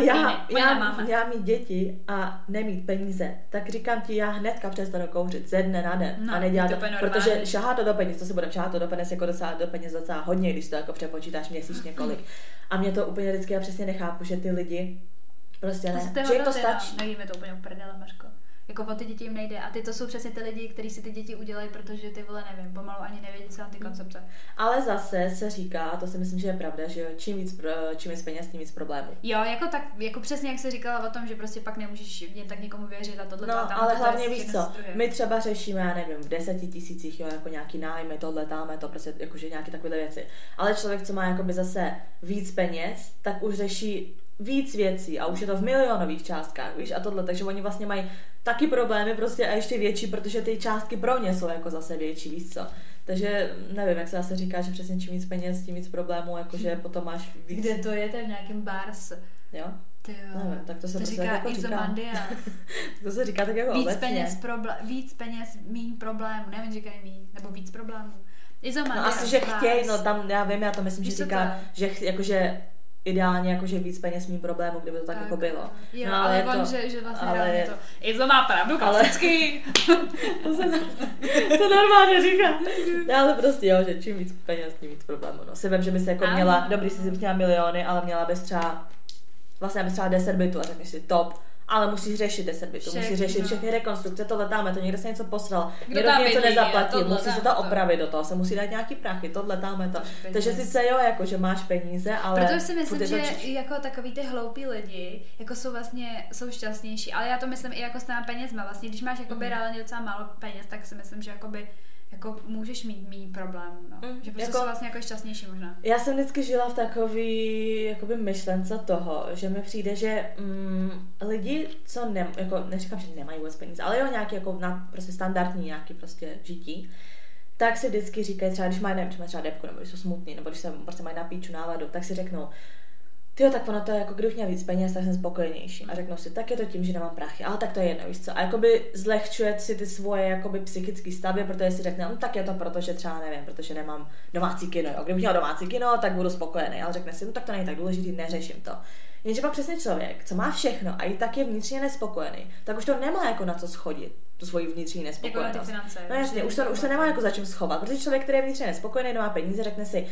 píny. Já mít děti a nemít peníze, tak říkám ti, já hnedka přestanu kouřit ze dne na den. No, a nedělá to, protože šahá to do peněz, to si budem šahat to do peněz, jako docela, do peněz docela hodně, když to jako přepočítáš měsíčně kolik. A mě to úplně vždycky, já přesně nechápu, že ty lidi prostě ne. Že to stačí. Nejíme to úplně uprdele, Mařko. Jako o ty děti jim nejde. A ty to jsou přesně ty lidi, kteří si ty děti udělají, protože ty vole nevím, pomalu ani nevědí co na ty koncepce. Ale zase se říká, a to si myslím, že je pravda, že jo, čím víc peněz, tím víc problémů. Jo, jako tak, jako přesně jak jsi říkala o tom, že prostě pak nemůžeš tak někomu věřit a tohle. No, a tam, ale to hlavně víš co, my třeba řešíme, já nevím, v 10 000, jo, jako nějaký nájmy, tohle, tamhle, to prostě jakože nějaké takové věci. Ale člověk, co má jakoby zase víc peněz, tak už řeší víc věcí a už je to v milionových částkách, víš, a tohle, takže oni vlastně mají taky problémy prostě a ještě větší, protože ty částky pro ně jsou jako zase větší, víš co. Takže nevím, jak se zase říká, že přesně čím víc peněz, tím víc problémů, jakože potom máš víc. Kde to je, to je v nějakém bars. Jo? Nevím, tak to se to říká jako Izomandias. To se říká tak jako víc obecně. Víc peněz, míň problémů, nevím, říkají míň, nebo víc problémů. Izomandias. No asi, že chtějí, no tam, já vím, já to myslím, že říká, že jakože ideálně jakože víc peněz mým problému, kdyby to tak jako bylo. Jo, no, ale vám, že vlastně ale to. Izo má pravdu, klasický. To se to normálně říká. No, ale prostě jo, že čím víc peněz, tím víc problému. No, si vím, že by se jako měla, dobrý, si měla miliony, ale měla bys třeba vlastně bys třeba 10 bytů a řekneš si top. Ale musíš řešit 10 bytů, musíš řešit všechny rekonstrukce, tohle dáme, to někde se něco posral, někdo něco nezaplatil, musí se to opravit, do toho se musí dát nějaký prachy, tohle dáme to. Takže sice jo, jako, že máš peníze, ale protože si myslím, že jako takový ty hloupí lidi jako jsou vlastně jsou šťastnější, ale já to myslím i jako s těma penězma, vlastně když máš jakoby reálně docela málo peněz, tak si myslím, že jakoby jako můžeš mít méně problémů, no. Že prostě jako, jsou vlastně jako šťastnější možná. Já jsem vždycky žila v takový jakoby myšlence toho, že mi přijde, že lidi, co jako neříkám, že nemají vůbec peníze, ale jo nějaký jako na prostě standardní nějaký prostě žití, tak si vždycky říkají třeba, když mají, nevím, třeba, depku, nebo když jsou smutný, nebo když se prostě mají na píču náladu, tak si řeknou, tyjo, tak ono to je jako kdybych měl víc peněz, tak jsem spokojenější. A řeknou si, tak je to tím, že nemám prachy, ale tak to je jedno, víš co. A jakoby zlehčuje si ty svoje jakoby psychické stavy, protože si řekne, no tak je to proto, že třeba nevím, protože nemám domácí kino. Jo. Kdybych měl domácí kino, tak budu spokojený. Ale řekne si, no tak to není tak důležitý, neřeším to. Jenže pak přesně člověk, co má všechno a i tak je vnitřně nespokojený, tak už to nemá jako na co schodit, tu svoji vnitřní nespokojenost. Jako finance, no jasně, už to nemá jako za čím schovat, protože člověk, který je vnitřně nespokojený, nemá peníze, řekne si,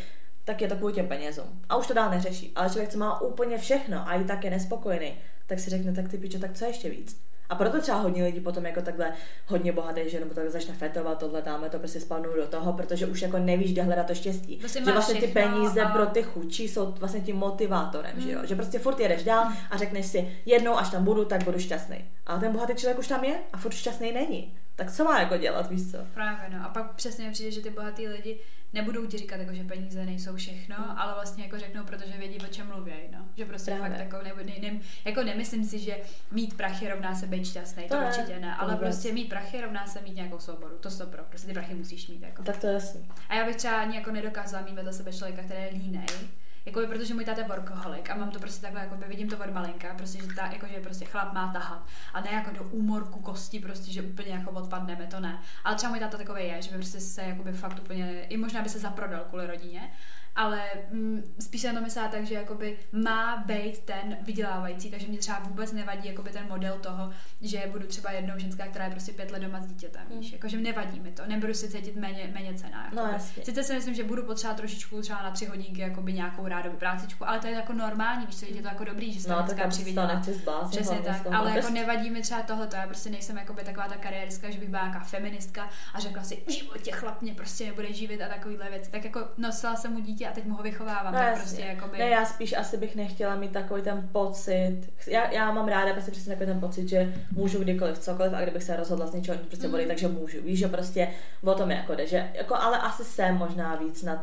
tak je to kvůli těm penězům. A už to dál neřeší. Ale člověk, co má úplně všechno a i tak je nespokojený, tak si řekne, tak ty pičo, tak co ještě víc. A proto třeba hodně lidí potom jako takhle hodně bohaté, že nebo tak začne fetovat, tohle dáme, to prostě spadnou do toho, protože už jako nevíš, kde hledat to štěstí. Že vlastně ty peníze pro ty chudší jsou vlastně tím motivátorem, že jo? Že prostě furt jedeš dál a řekneš si, jednou až tam budu, tak budu šťastný. Ale ten bohatý člověk už tam je a furt šťastný není. Tak co má jako dělat, víš co? Právě, no. A pak přesně přijde, že ty bohatí lidi nebudou ti říkat, jako, že peníze nejsou všechno, ale vlastně jako řeknou, protože vědí, o čem mluví, no. Že prostě právě. Fakt jako, nemyslím si, že mít prachy rovná se být šťastný, to určitě ne, ale prostě mít prachy rovná se mít nějakou svobodu, to stopro, prostě ty prachy musíš mít. Jako. Tak to je jasný. A já bych třeba ani jako nedokázala mít vedle sebe člověka, který je línej, jakoby, protože můj táta je workoholik a mám to prostě takhle, jakoby, vidím to od malinka, prostě, že, ta, jako, že prostě chlap má tahat a ne jako do úmorku kosti, prostě, že úplně jako odpadneme, to ne. Ale třeba můj táta takový je, že by prostě se jakoby, fakt úplně, i možná by se zaprodal kvůli rodině, ale spíš se na to myslá tak, že jakoby má být ten vydělávající, takže mě třeba vůbec nevadí jakoby ten model toho, že budu třeba jednou ženská, která je prostě 5 let doma s dítětem, víš, jakože nevadí mi to, nebudu si cítit méně cenná. No, sice si myslím, že budu potřebovat trošičku třeba na 3 hodinky jakoby nějakou rádoby prácičku, ale to je jako normální, víš, je to jako dobrý, že se no, dneska přivydělá. Přesně tak, ale jako nevadí mi třeba tohleto, já prostě nejsem jakoby taková ta kariéristka, že bych byla nějaká feministka a řekla si, v životě chlap mě prostě nebude živit a takovýhle věci, tak jako nosila jsem mu dítě a teď mu ho vychovávám. No, tak prostě, jakoby... Ne, já spíš asi bych nechtěla mít takový ten pocit, já mám ráda prostě přesně takový ten pocit, že můžu kdykoliv cokoliv a kdybych se rozhodla z něčeho prostě bolí, takže můžu. Víš, že prostě o tom jako jde, že jako, ale asi jsem možná víc na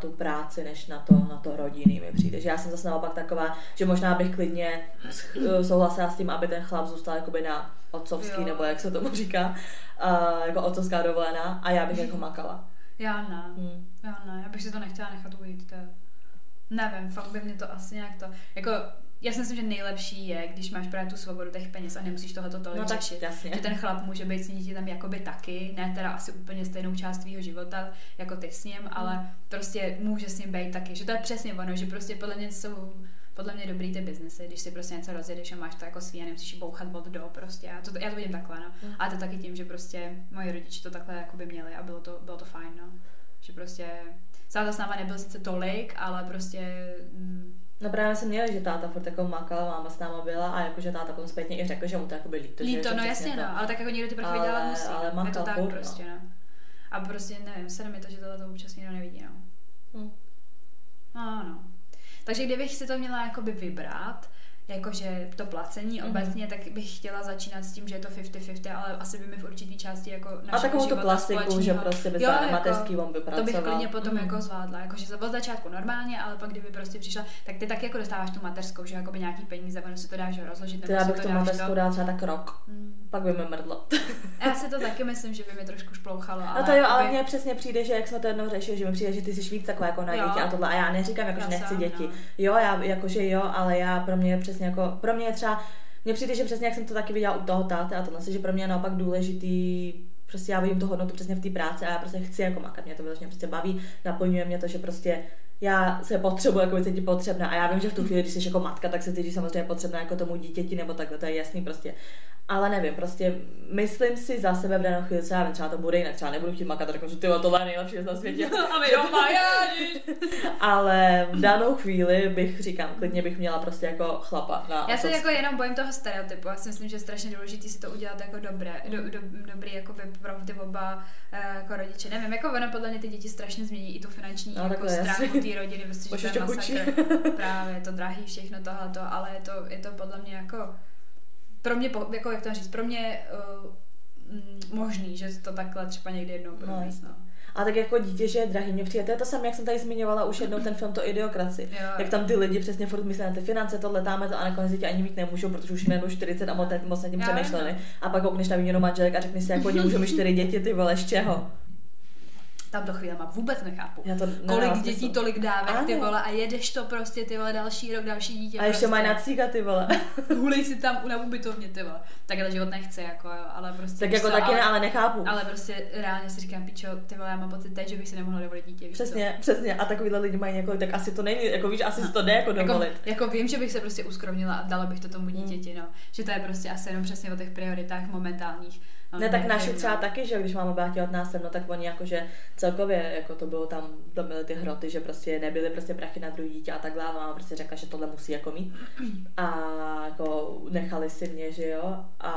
tu práci, než na to rodiny mi přijde. Že já jsem zase naopak taková, že možná bych klidně souhlasila s tím, aby ten chlap zůstal jakoby na otcovský, nebo jak se tomu říká, jako otcovská dovolená a já bych jako makala. Já bych si to nechtěla nechat ujít, to nevím, fakt by mě to asi nějak to, jako, já si myslím, že nejlepší je, když máš právě tu svobodu těch peněz a nemusíš tohleto tolik řešit, že ten chlap může být s dítětem jakoby taky, ne teda asi úplně stejnou část tvýho života, jako ty s ním, ale prostě může s ním být taky, že to je přesně ono, že prostě podle mě dobrý ty biznesy, když si prostě něco rozjedeš a máš to jako svý a nemusíš bouchat od do prostě. Já to vidím takhle, no. A to taky tím, že prostě moji rodiči to takhle jakoby měli a bylo to fajn, no. Že prostě táta s náma nebyl sice tolik, ale prostě... No právě jsem měla, že táta furt jako makala, máma s náma byla a jakože táta potom zpětně i řekl, že mu to jakoby líto. Líto, no jasně, no, ale tak jako někdo ty prachy dělat musí. Ale makal, je to tak furt, prostě, no. A prostě nevím, se mi to, že tohle to občas někdo nevidí, no. Ano. Takže kdybych si to měla jakoby vybrat, jakože to placení obecně, tak bych chtěla začínat s tím, že je to 50-50, ale asi by mi v určitý části jako našeho života společného. A takovou tu plastiku, že prostě by za mateřský on by pracoval. To bych klidně potom jako zvládla, jakože od začátku normálně, ale pak kdyby prostě přišla, tak ty taky jako dostáváš tu mateřskou, že jakoby nějaký peníze, ono si to dáš rozložit. Nebo já bych tu mateřskou dala třeba tak rok, pak by mi mrdlo. Já si to taky myslím, že by mi trošku šplouchalo. Ale no to jo, ale mně přesně přijde, že jak jsme to jednou řešili, že mi přijde, že ty jsi víc taková jako na děti a tohle. A já neříkám, jako, že nechci děti. Jo, já jakože jo, ale já pro mě jako, pro mě je třeba, mně přijde, že přesně jak jsem to taky viděla u toho táty a tohle, že pro mě je naopak důležitý, prostě já vidím tu hodnotu přesně v té práci a já prostě chci jako makat, mě to vyloženě prostě baví, naplňuje mě to, že prostě já se potřebuji, jako cítím potřebná a já vím, že v tu chvíli, když jsi jako matka, tak se cítíš samozřejmě potřebná jako tomu dítěti nebo takhle, to je jasný prostě. Ale nevím, prostě myslím si za sebe v danou chvíli, já vím, třeba to bude jinak, třeba nebudu chtít makat, řeknu, že tyhle, tohle je nejlepší na světě. Ale v danou chvíli bych, říkám, klidně bych měla prostě jako chlapa. Já se jako jenom bojím toho stereotypu, já si myslím, že je strašně důležité si to udělat jako dobrý jako pro ty oba jako rodiče. Nevím, jako ono podle mě ty děti strašně změní i tu finanční jako stránku té rodiny, prostě, že to je masakr, právě to drahý, všechno tohleto, ale je to podle mě jako pro mě, jako jak to říct, pro mě možný, že to takhle třeba někdy jednou budu mít, no. A tak jako dítě, že je drahý, mě přijde, to je to samé, jak jsem tady zmiňovala už jednou ten film, to Idiokracie. Jak tam ty lidi přesně furt myslí na ty finance, tohle, táme to a nakonec děti ani mít nemůžou, protože už jim jenom 40 a moc nad tím přemýšleli. A pak koukneš na výměnu manželek a řekneš si, jako nemůžou mi 4 děti, ty vole, z čeho? Tam to chvílema vůbec nechápu. Kolik dětí, tolik dávek, ano. Ty vole, a jedeš to prostě, ty vole, další rok, další dítě. A ještě prostě mají nacíka, ty vole. Hulej si tam na ubytovně, ty vole. Takhle život nechce, jako jo, ale prostě... Tak jako to, taky ale nechápu. Ale prostě reálně si říkám, pičo, ty vole, já mám pocit teď, že bych si nemohla dovolit dítě. Přesně. A takovýhle lidi mají několik, tak asi to není, jako víš, asi to jde jako dovolit. Jako vím, že bych se prostě uskromnila a dala bych to tomu dítěti, no. Že to je prostě asi jenom přesně o těch prioritách momentálních. Ne, tak naši třeba taky, že když máma byla těhotná sem, no tak oni jakože celkově, jako to bylo tam, to byly ty hroty, že prostě nebyly prostě prachy na druhý dítě a takhle, a máma prostě řekla, že tohle musí jako mít. A jako nechali si mě, že jo, a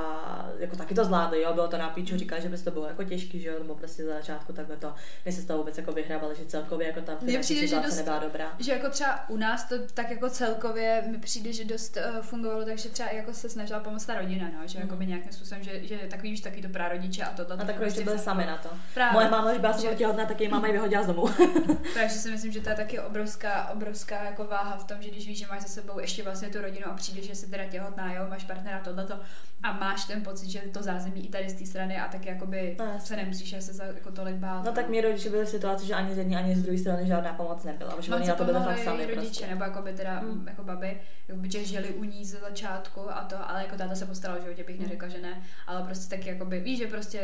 jako taky to zvládli, jo, bylo to na píču, říkali, že prostě to bylo jako těžký, že jo, nebo prostě za začátku takhle to, než se z toho vůbec jako vyhrávali, že celkově jako tam situace nebyla dobrá. Že jako třeba u nás to tak jako celkově mi přijde, že dost fungovalo, takže třeba jako se snažila pomoct ta rodina, no, že jako by nějakým způsobem, že takový už taky to prarodiče a toto. A tak rodiče byli sami na to. Právě. Moje máma, když byla se těhotná, tak její máma ji vyhodila z domu. Takže si myslím, že to je taky obrovská jako váha v tom, že když víš, že máš za sebou ještě vlastně tu rodinu a přijdeš, že jsi teda těhotná, jo, máš partnera tohleto a máš ten pocit, že to zázemí i tady z té strany a tak jakoby no, se nemusíš se jako tolik bát. No tak mě rodiče byli v situaci, že ani z jedné, ani z druhé strany žádná pomoc nebyla, že oni na to byli fakt sami prostě. Nebo jakoby teda jako babi, že žili u ní ze začátku a to, ale jako táta se postaral, že bych neřekla, že ne, ale prostě tak jakoby víš, že prostě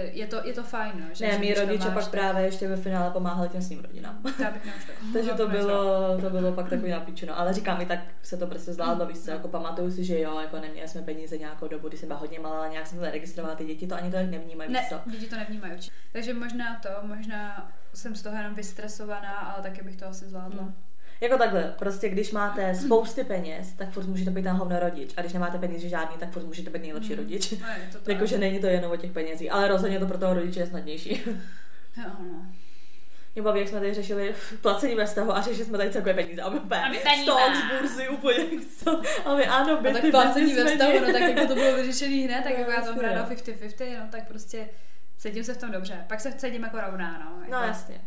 je to fajn, no, že. Ne, mí rodiče pak právě ještě ve finále pomáhali těm svým rodinám. Takže to bylo pak takový napíčeno, ale říkám, i tak se to prostě zvládlo, víš co, jako pamatuju si, že jo, jako neměli jsme peníze nějakou dobu, když jsem byla hodně malá, nějak jsem zaregistrovala ty děti, to ani to nevnímají, víš co. Ne, děti to nevnímají určitě. Takže možná jsem z toho jenom vystresovaná, ale taky bych to asi zvládla. Jako takhle, prostě když máte spousty peněz, tak furt může to být ten hovno rodič. A když nemáte peníze žádný, tak furt může to být nejlepší rodič. Jakože není to jenom o těch penězích, ale rozhodně to pro toho rodiče je snadnější. Jo, no. Mě baví, jak jsme tady řešili placení bez toho a řešili jsme tady celkové peníze. A my úplně stok z burzy úplně co. A my ano, by ty placení bez toho, no tak jako to bylo vyřešený hned, tak jako já to hrala 50-50, no tak prostě cítím se v tom dobře. Pak se cítím jako rovná, no. Jako. No jasně.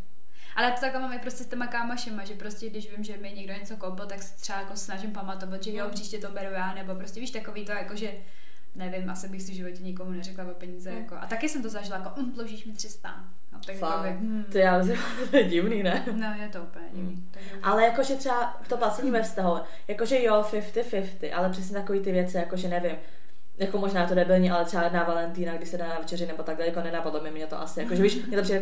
Ale to takhle mám i prostě s těma kámošima, že prostě když vím, že mi někdo něco koupil, tak se třeba jako snažím pamatovat, že jo, příště to beru já, nebo prostě víš, takový to jako, že nevím, asi bych si v životě nikomu neřekla o peníze, jako. A taky jsem to zažila, jako, dlužíš mi 300. To já myslím, to je divný, ne? No, je to úplně divný. Ale jakože třeba to placení ve vztahu, jakože jo, 50-50, ale přesně takový ty věci, jakože nevím. Jako možná to debilní, ale třeba na Valentína, když se dá na večeři nebo takhle, jako nenapadlo mě to asi. Jakože víš, mě to přijde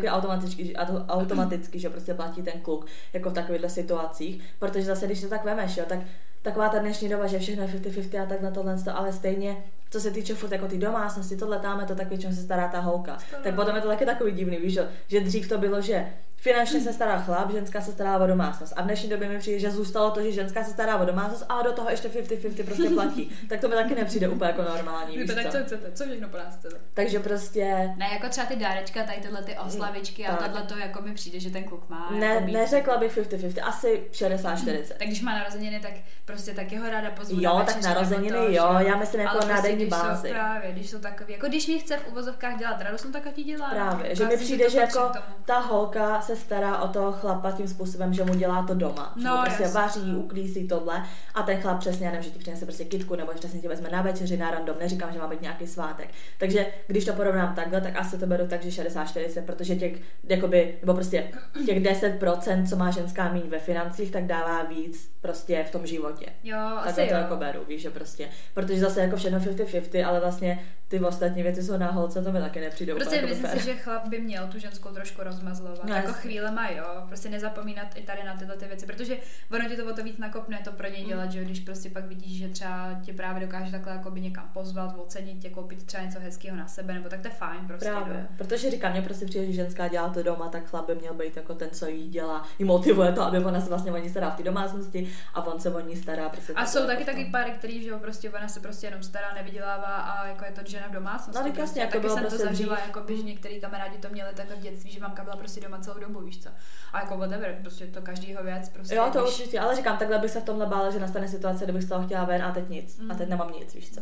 jako automaticky, že prostě platí ten kluk jako v takovýchhle situacích, protože zase když to tak vemeš, jo, tak taková ta dnešní doba, že všechno je 50-50 a tak na tohle, ale stejně, co se týče furt jako ty domácnosti, tohle táme to tak většinou se stará ta holka. Tak potom je to taky takový divný, víš, že dřív to bylo, že finančně se stará chlap, ženská se stará o domácnost. A v dnešní době mi přijde, že zůstalo to, že ženská se stará o domácnost a do toho ještě 50-50 prostě platí. Tak to mi taky nepřijde úplně jako normální. Víš tak co chcete? Co všechno po nás chcete? Takže prostě. Ne, jako třeba ty dárečka, tady tyhle ty oslavičky a tohle to jako mi přijde, že ten kluk má. Ne, jako neřekla bych 50-50, asi 60-40. Tak když má narozeniny, tak prostě taky ho ráda pozvu. Jo, tak narozeniny, to, jo, já myslím jako na denní bázi. Právě, když jsou takový, jako když mi chce v uvozovkách dělat radost, tak ať ji dělá. Právě, že mi přijde, že jako ta holka se stará o toho chlapa tím způsobem, že mu dělá to doma. No, prostě vaří, uklízí tohle a ten chlap přesně, já nevím, že ti přinese prostě kytku nebo přesně ti vezme na večeři, na random, neříkám, že má být nějaký svátek. Takže když to porovnám takhle, tak asi to beru tak, že 60-40, protože těch jakoby, nebo prostě těch 10%, co má ženská míň ve financích, tak dává víc prostě v tom životě. Jo, takhle to jako beru, víš, že prostě, protože zase jako všechno 50-50, ale vlastně ty ostatní věci jsou na holce, to mi taky nepřijdou. Prostě myslím si, že chlap by měl tu ženskou trošku rozmazlovat. No, jako chvílema, jo, prostě nezapomínat i tady na tyhle ty věci, protože ono ti to o to víc nakopne to pro něj dělat, že když prostě pak vidíš, že třeba tě právě dokáže takhle jako by někam pozvat, ocenit tě, koupit třeba něco hezkého na sebe, nebo tak to je fajn prostě. Právě, jo. Protože říkám, mě prostě přijde, že ženská dělá to doma, tak chlap by měl být jako ten, co jí dělá, jí motivuje to, aby ona se vlastně o ní stará v té domácnosti a on se o ní stará prostě. A jsou taky takový páry, kteří, že jo, prostě ona se prostě jenom stará, nevydělává a jako je to žena v domácnosti. No, prostě. Taky jsem prostě to zažila, jako běž některý kamarádi to měli takhle v dětství, že mamka byla prostě doma celou dobu, víš co. A jako whatever, prostě to každýho věc prostě. Jo, to určitě, ale říkám, takhle bych se v tomhle bála, že nastane situace, kdybych z toho chtěla ven a teď nic. A teď nemám nic, víš co.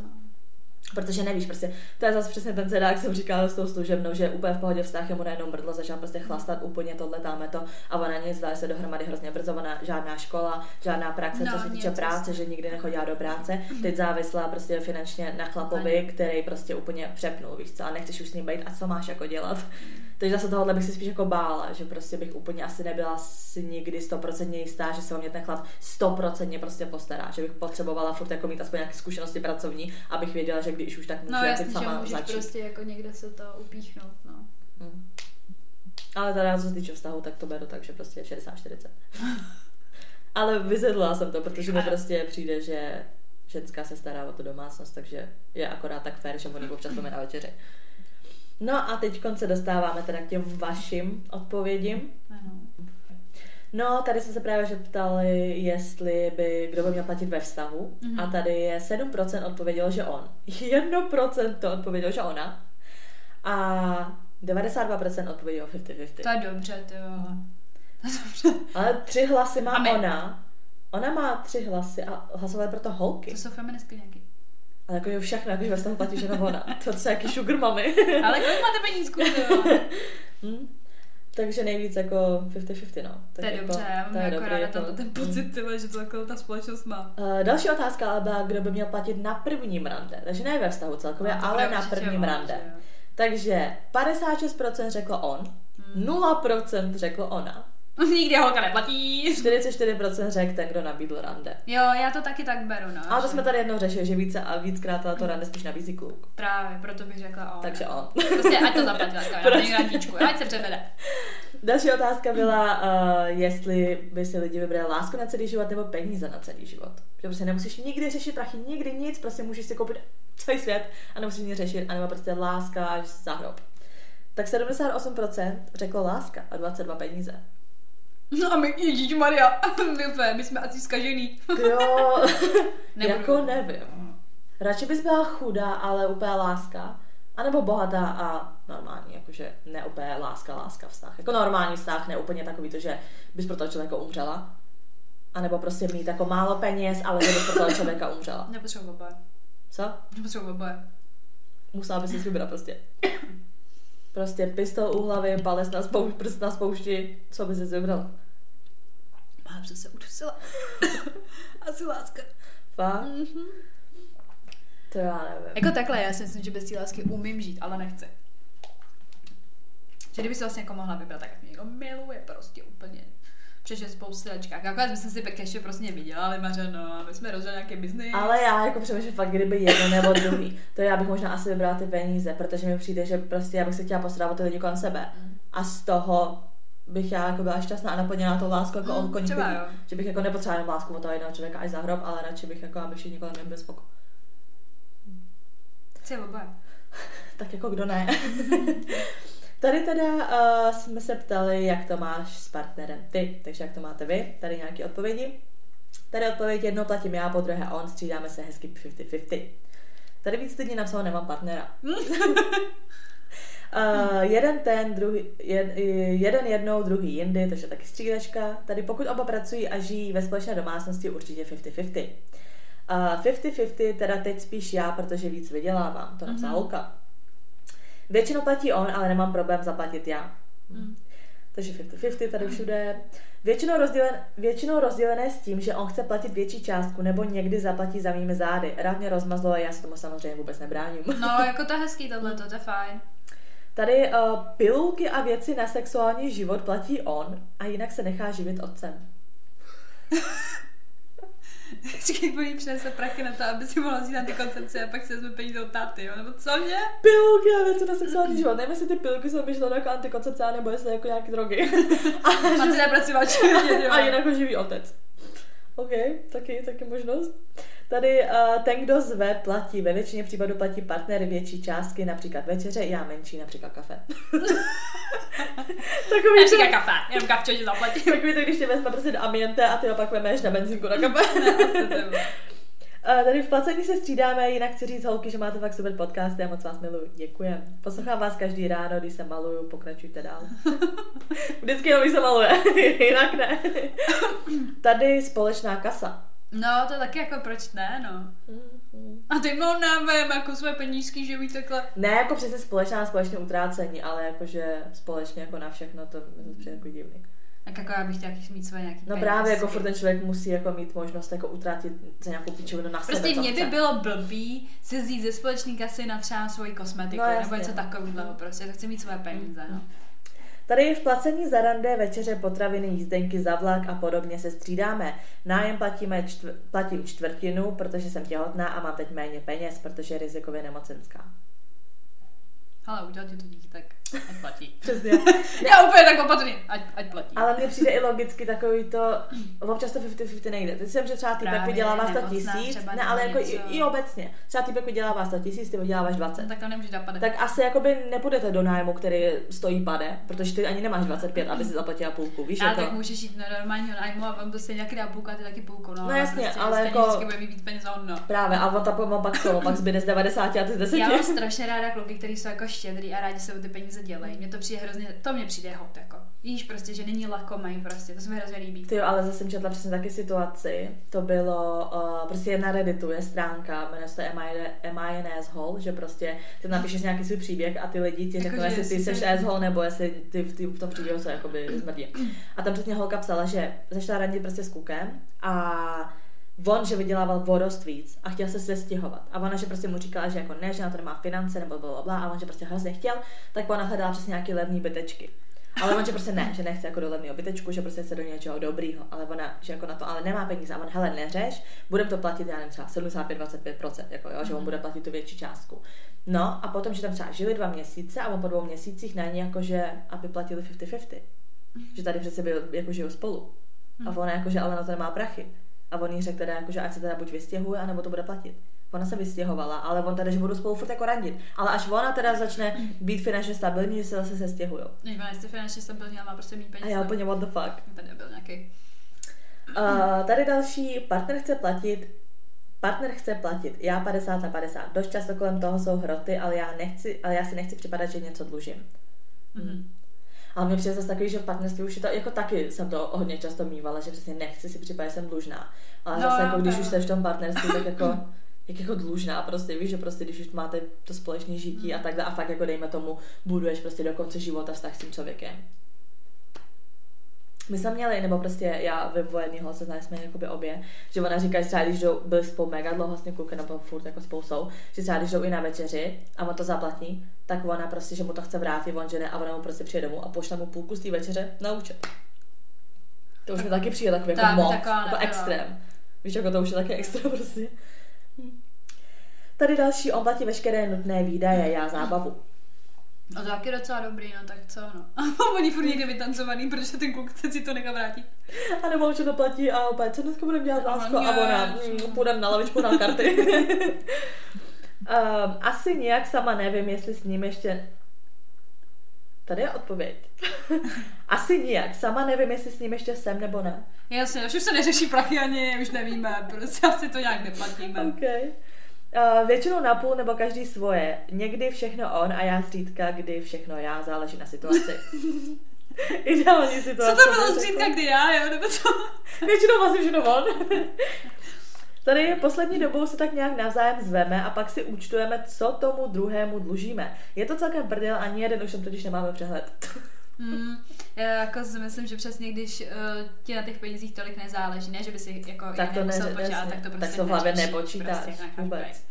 Protože nevíš, prostě to je zase přesně ten sedák, jsem říkala s tou služebnou, že úplně v pohodě vztah, mu najednou mrdlo, začal prostě chlastat úplně tohle, dáme to a ona nic, dá se dohromady hrozně brzo, ona žádná škola, žádná praxe, no, co se týče práce, že nikdy nechodila do práce, teď závislá prostě finančně na chlapovi, který prostě úplně přepnul, víš co, a nechceš už s ním být a co máš jako dělat. Takže zase tohohle bych si spíš jako bála, že prostě bych úplně asi nebyla si nikdy 100% jistá, že se o mě ten chlap 100% prostě postará, že bych potřebovala furt jako mít aspoň nějaké zkušenosti pracovní, abych věděla, že když už tak můžu, no, jasný, že sama můžeš začít. Prostě jako někde se to upíchnout, no. Ale teda co se týče vztahu, tak to beru, takže prostě 60-40. Ale vyzvedla jsem to, protože mi prostě přijde, že ženská se stará o tu domácnost, takže je akorát tak fér, že oni občas máme na večeři. No a teď se dostáváme teda k těm vašim odpovědím. Ano. No, tady jsem se právě že ptali, jestli by, kdo by měl platit ve vztahu. A tady je 7% odpovědělo, že on. 1% to odpovědělo, že ona. A 92% odpovědělo 50-50. To je dobře, to jo. Ale 3 hlasy má ona. Ona má 3 hlasy a hlasovali pro to holky. To jsou feministky nějaký. A jakože všechno, jakože vlastně platí žena ona. To co jaký sugar mami. Ale kolik máte penízku, jo? Takže nejvíc jako 50-50, no. Tak to je jako, dobře, já jako ráda tam ten pocit, že to jako ta společnost má. Další otázka byla, kdo by měl platit na prvním rande. Takže ne ve vztahu celkově, ale na prvním rande. Že? Takže 56% řekl on, 0% řekl ona. Nikdy holka neplatí. 44% řekl ten, kdo nabídl rande. Jo, já to taky tak beru, no. Ale to jsme tady jednou řešili, že více a víckrát to rande spíš nabízí kluk. Právě, proto bych řekla on. Takže on. Prostě ať to zaplatila, prostě. Ať se převede. Další otázka byla, jestli by si lidi vybrali lásku na celý život nebo peníze na celý život. Protože prostě nemusíš nikdy řešit prachy, nikdy nic, prostě můžeš si koupit celý svět a nemusíš nic řešit, anebo prostě láska až za hrob. Tak 78% řeklo láska a 22 peníze. No a my, ježišmarja, my jsme asi zkažený. Jo, jako nevím. Radši bys byla chudá, ale úplně láska, anebo bohatá a normální, jakože ne úplně láska vztah. Jako normální vztah, ne úplně takový to, že bys pro toho člověka umřela, anebo prostě mít jako málo peněz, ale že bys pro toho člověka umřela. Nepotřebuji oboje. Co? Nepotřebuji oboje. Musela bys si vybrat prostě. Prostě pistol u hlavy, palec na prst na spoušti, co by ses vybrala? Mám se udusila. Asi láska. Fakt? Mm-hmm. To já nevím. Jako takhle, já si myslím, že bez té lásky umím žít, ale nechci. Že kdyby si vlastně jako mohla vybrat, tak mě jako miluje prostě úplně. Přešel spoustu ačkách. Akorát jsem si ještě prostě neviděla, ale Mařeno, my jsme rozdělali nějaký biznis. Ale já jako přemýšlím fakt, kdyby jedno nebo druhý. To já bych možná asi vybrala ty peníze, protože mi přijde, že prostě já bych se chtěla postarat o ty lidi kolem sebe. A z toho bych já jako byla šťastná a naplněná tou lásku jako o koní. Že bych jako nepotřebovala lásku od toho jednoho člověka až za hrob, ale radši bych jako, aby všichni kolem mě byli spoko. Chci oba. Tak jako kdo ne. Tady teda jsme se ptali, jak to máš s partnerem ty, takže jak to máte vy, tady nějaké odpovědi. Tady odpověď jednou platím já, po druhé on, střídáme se hezky 50-50. Tady víc lidí napsalo, nemám partnera. Jeden jednou, druhý jindy, takže taky střídačka. Tady pokud oba pracují a žijí ve společné domácnosti, určitě 50-50. 50-50 teda teď spíš já, protože víc vydělávám, to napsala holka. Většinou platí on, ale nemám problém zaplatit já. Takže 50-50 tady všude. Většinou rozdělené s tím, že on chce platit větší částku nebo někdy zaplatí za mými zády. Rád mě rozmazlo a já se tomu samozřejmě vůbec nebráním. No, jako to je hezký tohleto, to je fajn. Tady pilulky a věci na sexuální život platí on a jinak se nechá živit otcem. Říkají, bolí přinese prachy na to, aby si mohla vzít na ty koncepce a pak si vezme peníze od táty, jo? Nebo co, že? Pilulky a věci na sexuální život. Nevím, jestli ty pilulky jsou myšlené jako antikoncepce, nebo jestli jako nějaké drogy. A ty nepracovačky. A jinak ho živý otec. OK, taky možnost. Tady ten, kdo zve, platí. Ve většině případů platí partner větší částky, například večeře, já menší, například kafe. Například kafe, jenom kafčo, že zaplatí. Takový to, když tě vezme prostě do Ambiente a ty opak vemeš na benzínku na kafe. Tady v placení se střídáme, jinak chci říct, holky, že máte fakt super podcasty a moc vás miluji. Děkujem. Poslouchám vás každý ráno, když se maluju, pokračujte dál. Vždycky jenom, když se maluje, jinak ne. Tady společná kasa. No, to taky jako proč ne, no. A ty mnou nájem, jako své penízky, že víš takhle. Ne, jako přesně společně utrácení, ale jakože společně jako na všechno, to je přijde jako divný. Tak jako já bych chtěla mít své nějaký penízky. No právě, jako furt ten člověk musí jako mít možnost jako utratit za nějakou pičovinu na sebe, co chce. Prostě mě by bylo blbý se vzít ze společné kasy na třeba svoji kosmetiku, no, nebo něco takového prostě, tak chci mít své peníze, no. Tady je v placení za rande, večeře, potraviny, jízdenky za vlak a podobně se střídáme. Nájem platím čtvrtinu, protože jsem těhotná a mám teď méně peněz, protože je rizikově nemocenská. Ale udělal ti to dítě, tak ať platí. Přesně. Já úplně tak opatrně, ať platí. Ale mně přijde i logicky takový to, občas to 50-50 nejde. Teď jsem, že třeba týpek vydělává 100 000, ne, ale jako i obecně. Třeba týpek vydělává 100 000, ty vyděláváš 20. No, tak to nemůžeš dát pade. Tak asi jakoby nepůjdete do nájmu, který stojí pade, protože ty ani nemáš 25, aby si zaplatila půlku, víš? Ale jako... tak můžeš jít na normálního nájmu a vám to se nějaký dá půlka, ty taky půlku. No jasně, prostě, ale jako... vždycky bude mít peníze on, no. Právě, a on pak zbyde z 90 a ty z 10. Já mám strašně ráda kluky, který jsou jako štědrý a rádi se o ty peníze dělají. Mně to přijde hrozně, to mě přijde hot jako. Víš prostě, že není lakomej prostě, to se mi hrozně líbí. Ty jo, ale zase jsem četla přesně taky situaci, to bylo prostě jedna Redditu, je stránka, jmenuje se MINESHol, že prostě ty napíšeš nějaký svůj příběh a ty lidi ti řeknou, jestli ty seš asshole nebo jestli ty v tom příběhu se jakoby zmrdí. A tam přesně holka psala, že začala randit prostě s kukem a on, že vydělával o dost víc a chtěl se stěhovat. A ona, že prostě mu říkala, že jako ne, že na to nemá finance nebo blablabla, a on, že prostě hrozně chtěl, tak ona hledala přesně nějaký levný bytečky. Ale on, že prostě ne, že nechce jako do levného bytečku, že prostě chce do něčeho dobrýho, ale ona, že jako na to ale nemá peníze a on, hele, neřeš, budem to platit, já nevím, třeba 75-25%, jako jo, že on bude platit tu větší částku. No a potom, že tam třeba žili 2 měsíce a on po 2 měsících na ně jakože, aby platili 50-50. Že tady přece byl, jako žijou spolu. A ona jakože, ale na to nemá prachy. A on jí řekl teda, jakože ať se teda buď vystěhuje, anebo to bude platit. Ona se vystěhovala, ale on teda, že budou spolu furt jako randit. Ale až ona teda začne být finančně stabilní, že se zase sestěhujou. Než ona jste finančně stabilní, ale má prostě mít peníze. A já úplně what the fuck. Tady byl nějaký. Tady další, partner chce platit, já 50/50. Dost často kolem toho jsou hroty, ale já si nechci připadat, že něco dlužím. Mm-hmm. Ale mě přijde zase takový, že v partnerství už je to, jako taky jsem to hodně často mívala, že přesně nechci si připadat, že jsem dlužná. Ale no, zase jako když už jste v tom partnerství, tak jako, jak jako dlužná prostě, víš, že prostě když už máte to společné žití a takhle a fakt jako dejme tomu, buduješ prostě do konce života vztah s tím člověkem. My jsme měli, nebo prostě já ve vojenný holce znali jsme jakoby obě, že ona říká, že třeba když jdou, byli spolu mega dlouho s klukem, nebo furt jako spolu jsou, že třeba když jdou i na večeři a on to zaplatí, tak ona prostě, že mu to chce vrátit, on že ne, a ona mu prostě přijde domů a pošle mu půlku z té večeře na účet. To už mi taky přijde takový jako moc, jako extrém. Víš, jako to už je taky extrém prostě. Tady další, on platí veškeré nutné výdaje, já zábavu. A to taky docela dobrý, no tak co, no. Oni furt někde vytancovaný, protože ten kluk chce si to nechat vrátit. A nebo on to platí a opět, co dneska budeme dělat, lásko, a ona, půjdem na lavičku na karty. Asi nějak sama nevím, jestli s ním ještě... Tady je odpověď. Asi nijak. Sama nevím, jestli s ním ještě jsem nebo ne. Jasně, už se neřeší prachy ani, už nevíme, prostě asi to nějak neplatíme. Okay. Většinou napůl nebo každý svoje. Někdy všechno on a já zřídka, kdy všechno já, záleží na situaci. Ideální situace. Co to bylo zřídka, kdy já, jo? Nebo co? Většinou vlastně všechno on. Tady poslední dobou se tak nějak navzájem zveme a pak si účtujeme, co tomu druhému dlužíme. Je to celkem prdel, ani jeden už tam totiž nemáme přehled. Já jako si myslím, že přesně když ti na těch penězích tolik nezáleží, ne, že by si jako tak to nemusel počítat, tak to prostě tak to v hlavě nepočítáš prostě vůbec.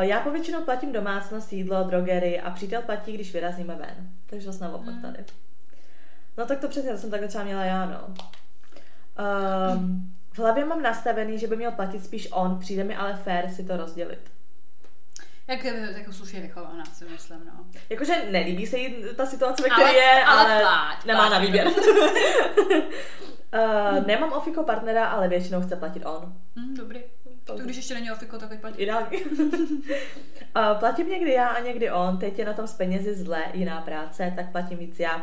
Já povětšinou platím domácnost, jídlo, drogery a přítel platí, když vyrazíme ven. Takže vlastně naopak tady. No tak to přesně, to jsem takhle třeba měla já, no. V hlavě mám nastavený, že by měl platit spíš on, přijde mi ale fér si to rozdělit. Jako slušně vychovaná, si myslím, no. Jakože nelíbí se jí ta situace, ve které je, ale plát, nemá na výběr. Nemám ofiko partnera, ale většinou chce platit on. Dobrý. To když ještě není ofiko, tak platí. Ideálně. Platím někdy já a někdy on. Teď je na tom s penězi zle, jiná práce, tak platím víc já,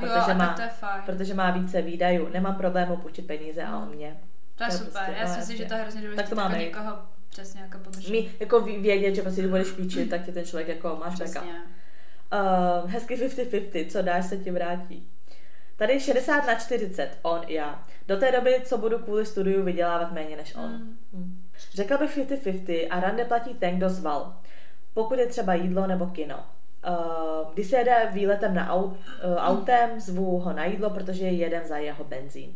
protože má více výdajů. Nemám problému půjčit peníze a on mě. To je super, prostě, já si myslím, že to je hrozně důležité pro někoho přesně jako podržet. My jako vědět, že prostě ty budeš píčit, tak tě ten člověk jako máš přesně. Backup. Hezky 50-50, co dáš, se ti vrátí. Tady 60/40, on i já. Do té doby, co budu kvůli studiu vydělávat méně než on. Řekla bych 50-50 a rande platí ten, kdo zval. Pokud je třeba jídlo nebo kino. Když se jede výletem na autem, zvu ho na jídlo, protože jedem za jeho benzín.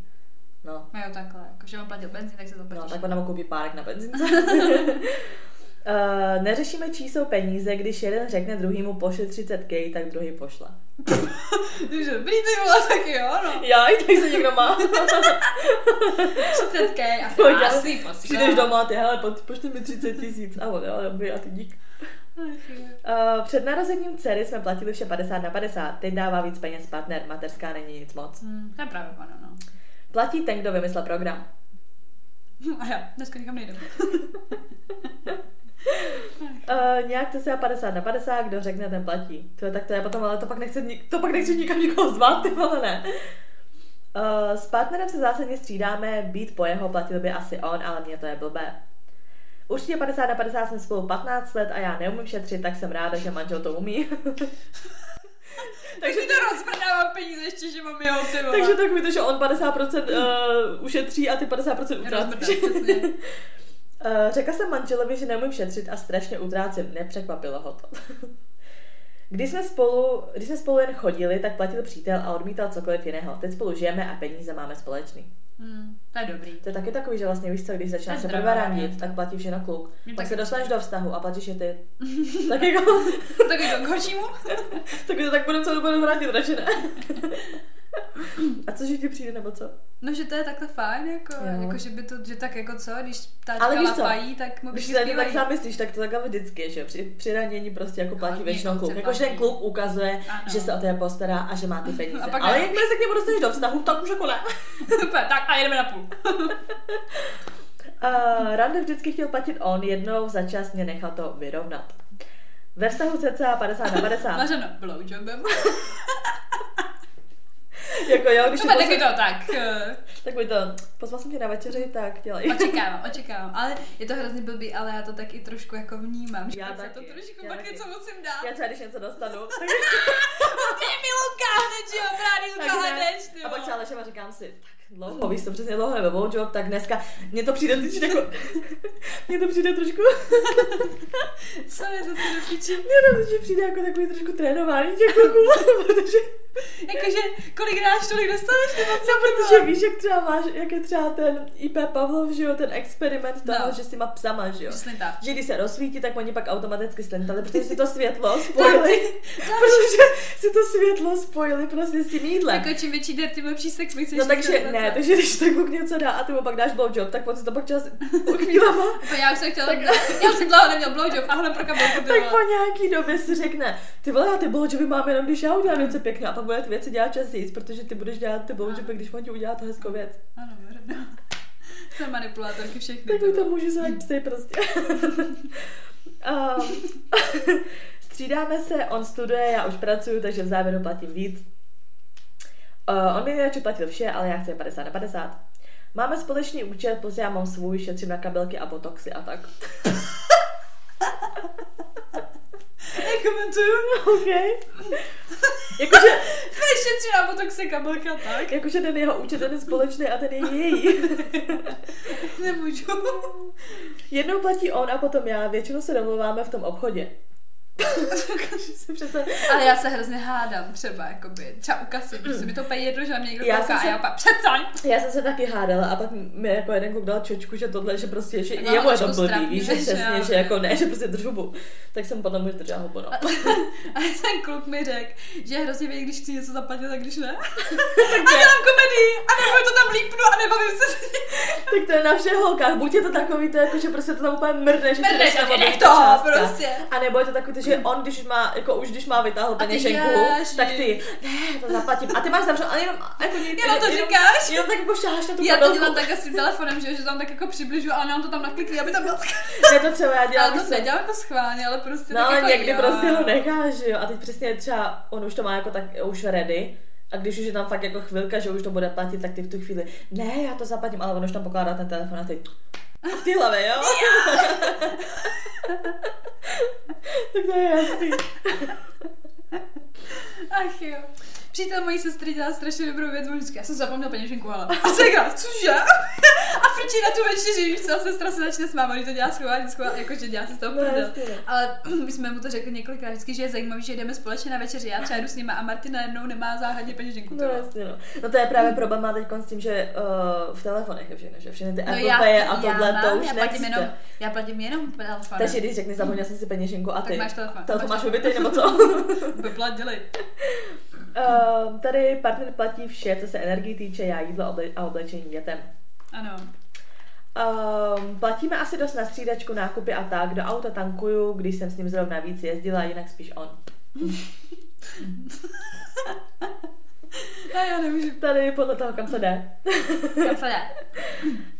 No. No jo, takhle. Jakože on platil benzín, tak se to platíš. No, tak on nám koupí párek na benzínce. Neřešíme, čí jsou peníze, když jeden řekne druhýmu pošle 30 000, tak druhý pošle. Takže dobrý, ty vole, tak jo, no. Já, i tak se někdo má. 30 000 a se asi posílá. Přijdeš doma a ty, hele, pošli mi 30 000. A on, jo, dobrý, a ty dík. Před narozením dcery jsme platili vše 50/50. Teď dává víc peněz partner, mateřská není nic moc. To je právě ono, no. Platí ten, kdo vymyslel program. A já, dneska nikam nejdu. Nějak to se 50/50, kdo řekne, ten platí. To je tak to je potom, ale to pak nechci nikam nikoho zvát, ty vole, ne. S partnerem se zásadně střídáme, být po jeho platil by asi on, ale mně to je blbé. Určitě 50/50 jsme spolu 15 let a já neumím šetřit, tak jsem ráda, že manžel to umí. Takže to rozprdávám peníze ještě, že mám jeho tyma. Takže tak mi to, že on 50% ušetří a ty 50% utrácí. Řekla jsem manželovi, že neumím šetřit a strašně utrácím. Nepřekvapilo ho to. Když jsme spolu jen chodili, tak platil přítel a odmítal cokoliv jiného. Teď spolu žijeme a peníze máme společný. To je dobrý. To je taky takový, že vlastně víš co, když začínáš se prvé randit, tak platí všechno kluk. Pak se dostaneš do vztahu a platíš je ty. Tak jako... tak je to k horšímu? Tak to tak budeme co budeme vrátit, radši ne. A cože ti přijde, nebo co? No, že to je takhle fajn, jako že by to, že tak jako co, když táčka lapají, tak mu když se tak zamyslíš, tak to takhle vždycky, že při ranění prostě jako platí většinou kluk. Jakože ten kluk ukazuje, že se o tebe postará a že má ty peníze. Ale jakmile se k němu dostaneš do vztahu, tak už jako ne. Super, tak a jedeme na půl. Rande vždycky chtěl platit on, jednou za čas mě nechal to vyrovnat. Ve vztahu cca 50/50. Mařeno, blowjobem. Jako jo, když taky to tak. Tak by to, pozval jsem tě na večeři, tak dělej. Očekávám, ale je to hrozně blbý, ale já to tak i trošku jako vnímám. Já taky, to trošku pak něco musím dát. Já třeba, když něco dostanu. Ty mi lukáhneš, jo, brádilka hledeš. A pak třeba lešem a říkám si, tak dlouho, víš to přesně dlouho, nebo blowjob, tak dneska mně to přijde trošku. Co je za to do píči? Mně to přijde jako takový trošku trénování těch kluků, protože jakože kolik dáš, tolik dostaneš, nebo protože víš, jak třeba máš, jak je třeba ten IP Pavlov, že jo, ten experiment toho, že s těma psama, že jo. Že když se rozsvítí, tak oni pak automaticky slintali, protože si to světlo spojili. Protože si to světlo spojili prostě s tím jídlem. Jako čím větší dár, tím lepší sex, my chceš. No takže ne, takže když tak kluk něco dá a ty mu pak dáš blowjob, tak on si to pak čas uchvílama. Já už jsem chtěla, já jsem dlouho neměl blowjob, ale pro kabelku bylo. Tak po nějaký době si řekne, ty vole, ty blowjoby mám jenom, když já udělám něco pěkné, a pak bude ty věci dělat častěji, protože ty budeš dělat ty blowjoby, když on ti udělá to hezkou věc. Ano, věrno. Jsem manipulátorky všechny. Tak mi to můžu zahájit psej prostě. Střídáme se, on studuje, já už pracuju, takže v závěru platím víc. On mi nejradši platil vše, ale já chci 50/50. Máme společný účet, plus já mám svůj, šetřím na kabelky a botoxy a tak. Nekomentuju, okej. Jakože... šetří na botoxy, kabelky a tak. Jakože ten jeho účet, ten je společný a ten je její. Nemůžu. Jednou platí on a potom já, většinou se domluváme v tom obchodě. Ale já se hrozně hádám třeba, jakoby, třeba u kasy, protože mi to úplně jedno, že na mě někdo kouká a já pak přestaň. Já jsem se taky hádala a pak mi jako jeden kluk dal čočku, že tohle, že prostě, že je moje to blbý, víš, že přesně, že jako ne, že prostě držubu. Tak jsem potom už držela hubu, no. A ten kluk mi řekl, že je hrozně vědět, když chci něco zaplatit, tak když ne. A dělám komedii, a nebo to tam lípnu a nebavím se. Tak to je na všech holkách, buď je to takový, to jako, že prostě to tam úplně mrdneš, že on, když má, jako už když má vytáhl peněženku, tak ty, ne, to zaplatím. A ty máš zavřeno, ale jenom, jako nic. Jenom to říkáš? Jenom tak jako šáháš na tu kabelku. Já to dělám tak asi telefonem, že tam tak jako přibližu, ale nám to tam naklikli, aby tam bylo. Ne, to třeba já dělám. Ale to nedělám jako schválně, ale prostě no, tak ale jako někdy jo. Prostě ho necháš, jo. A teď přesně třeba, on už to má jako tak, už ready. A když už je tam fakt jako chvilka, že už to bude platit, tak ty v tu chvíli, ne, já to zaplatím, ale on už tam pokládá ten telefon a ty v té hlavě, jo? Tak to je jasný. Ach jo. Přítel mojí sestry dělá strašně dobrou věc, vždycky, já jsem zapomněla peněženku, ale... A co je cože? A frčí na tu večeři, víš co, sestra se začne s máma, když to dělá schválně, jakože dělá se z toho prdel. Ale my jsme mu to řekli několikrát vždycky, že je zajímavý, že jdeme společně na večeři, já třeba jdu s nima a Martina jednou nemá záhadně peněženku. No jasně, no to je právě problém má teď s tím, že v telefonech je všechno, že všechny ty Apple Pay a tohle to už nechce. Já platím jenom telefon. Takže když řekne, zapomněla jsem si peněženku a ty. Tak máš telefon. Telefon máš ubytej nebo co? Vyplat, dělej. Tady partner platí vše, co se energii týče, já jídlo a oblečení dětem. Ano. Platíme asi dost na střídačku, nákupy a tak. Do auta tankuju, když jsem s ním zrovna víc jezdila, jinak spíš on. A já nemůžu. Tady podle toho, kam se jde.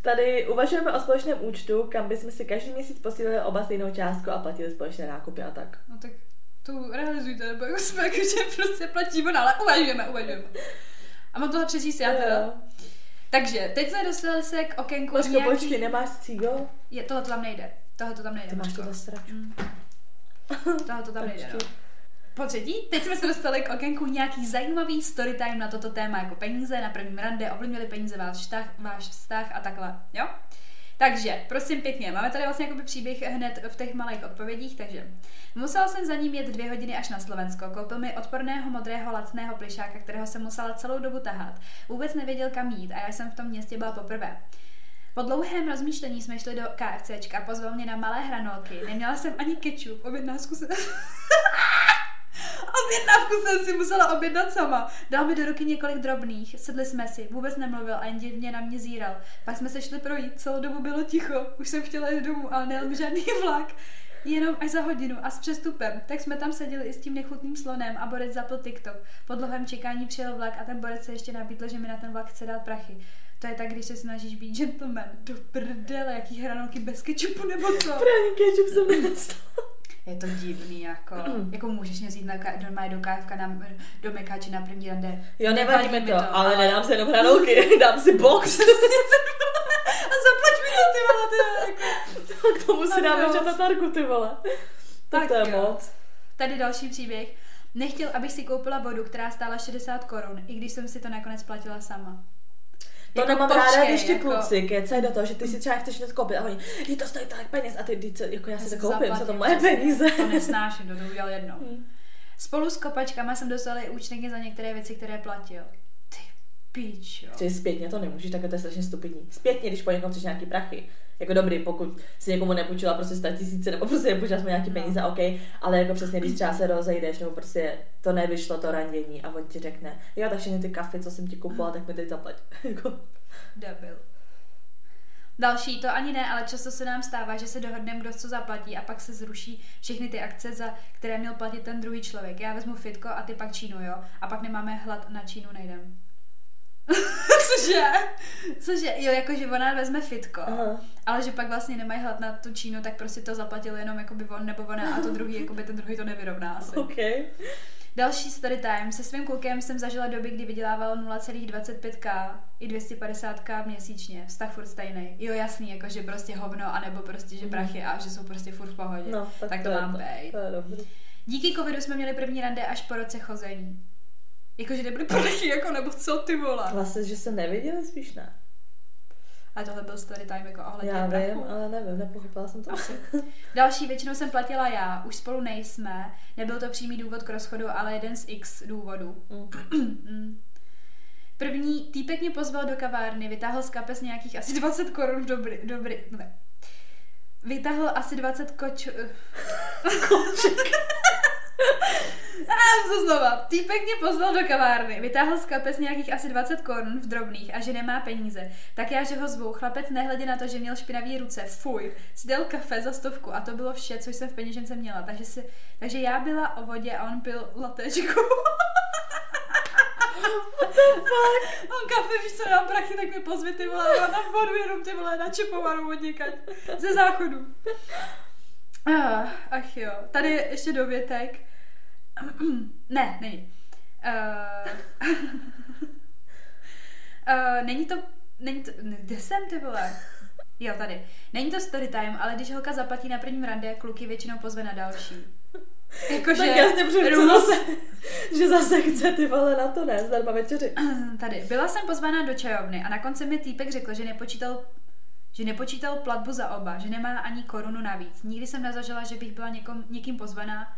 Tady uvažujeme o společném účtu, kam bychom si každý měsíc posílili oba stejnou částku a platili společné nákupy a tak. No tak... to realizujte, nebo jako jsme, jakože prostě platíme, ale uvažujeme. A mám tohle přečíst já teda. Yeah. Takže, teď jsme dostali se k okénku nějaký... Počkej, nemáš cígo? Tohle to tam nejde. Tohle to tam nejde. Ty máš tuhle sračku. Tohle to tam nejde. Po třetí, teď jsme se dostali k okénku nějaký zajímavý storytime na toto téma, jako peníze na prvním rande, ovlivnili peníze váš vztah a takhle, jo? Takže, prosím pěkně, máme tady vlastně jakoby příběh hned v těch malých odpovědích, takže musela jsem za ním jet 2 hodiny až na Slovensko, koupil mi odporného, modrého, lacného plišáka, kterého jsem musela celou dobu tahat. Vůbec nevěděl, kam jít a já jsem v tom městě byla poprvé. Po dlouhém rozmýšlení jsme šli do KFCčka, pozval mě na malé hranolky, neměla jsem ani kečup, objednávku jsem si musela objednat sama. Dal mi do ruky několik drobných, sedli jsme si, vůbec nemluvil a jen divně na mě zíral. Pak jsme se šli projít, celou dobu bylo ticho, už jsem chtěla jít domů, ale nejel mi žádný vlak. Jenom až za hodinu a s přestupem, tak jsme tam seděli i s tím nechutným slonem a borec zapl TikTok. Po dlouhém čekání přijel vlak a ten borec se ještě nabídl, že mi na ten vlak chce dát prachy. To je tak, když se snažíš být gentleman. Do prdele, jaký hranolky bez kečupu nebo co? Právě kečup jsem nedostala. Je to divný, jako můžeš mě vzít normálně do kávka, do mekáče na první rande. Jo, nevadíme to, ale nedám se jenom hranolky, dám si box. A zaplať mi to, ty vole, K tomu si dáme čatatárku, ty vole. Tak to je moc. Tady další příběh. Nechtěl, abych si koupila vodu, která stála 60 Kč, i když jsem si to nakonec platila sama. To jako nemám ráda, když ti kluci kecají do toho, že ty si třeba chceš něco koupit a oni, je to stojí tolik peněz a ty, jako já si to koupím, jsou to moje peníze. To nesnáším, to udělal jednou. Spolu s kopačkama jsem dostala i účtenky za některé věci, které platil. Ty pičo. Chci zpětně to nemůžeš, tak to je strašně stupidní. Zpětně, když po někom chceš nějaký prachy. Jako dobrý, pokud si někomu nepůjčila prostě 100 000 nebo prostě nepůjčila jsme nějaký peníze, OK, ale jako přesně, když třeba se rozejdeš nebo prostě to nevyšlo to randění a on ti řekne, jo, tak všechny ty kafy, co jsem ti kupovala, tak mi teď zaplať. Debil. Další, to ani ne, ale často se nám stává, že se dohodneme, kdo co zaplatí a pak se zruší všechny ty akce, za které měl platit ten druhý člověk. Já vezmu fitko a ty pak Čínu, jo? A pak nemáme hlad, na Čínu nejdem. Cože? Jo, jakože ona vezme fitko, ale že pak vlastně nemají hlad na tu Čínu, tak prostě to zaplatil jenom jakoby on nebo ona a to druhý, jakoby ten druhý to nevyrovná asi. Okay. Další story time. Se svým klukem jsem zažila doby, kdy vydělával 0,25 000 i 250 000 měsíčně. Vztah furt stejnej. Jo, jasný, jakože prostě hovno, anebo prostě, že prachy a že jsou prostě furt v pohodě. No, tak to mám bejt. Díky covidu jsme měli první rande až po roce chození. Jakože nebyly prachy, jako, nebo co ty vole? Vlastně, že se neviděli spíš ne. A tohle byl story time jako ohledně prachu. Já vím, ale nevím, nepochopila jsem to asi. Další většinou jsem platila já, už spolu nejsme. Nebyl to přímý důvod k rozchodu, ale jeden z x důvodů. První, týpek mě pozval do kavárny, vytáhl z kapes nějakých asi 20 Kč Vytáhl asi 20 kočů. Týpek mě pozval do kavárny, vytáhl z kapes nějakých asi 20 Kč v drobných a že nemá peníze. Tak já, že ho zvou, chlapec nehledě na to, že měl špinavé ruce, fuj, si dal kafe za 100 Kč a to bylo vše, co jsem v peněžence měla. Takže já byla o vodě a on pil latečku. On kafe, víš co, dám prachy, tak mi pozvi, ty vole, já na vodu jenom, ty vole, načepovanou od někať, ze záchodu. Ach jo, tady je ještě dovětek. Ne, není. Není to, kde jsem, ty vole? Jo, tady. Není to story time, ale když holka zaplatí na prvním rande, kluky většinou pozve na další. Jakože tak jasně přijdu zase, že zase chce ty vole na to, ne, zdarma večeři. Tady, byla jsem pozvána do čajovny a na konci mi týpek řekl, že nepočítal platbu za oba, že nemá ani korunu navíc. Nikdy jsem nezažila, že bych byla někým pozvaná,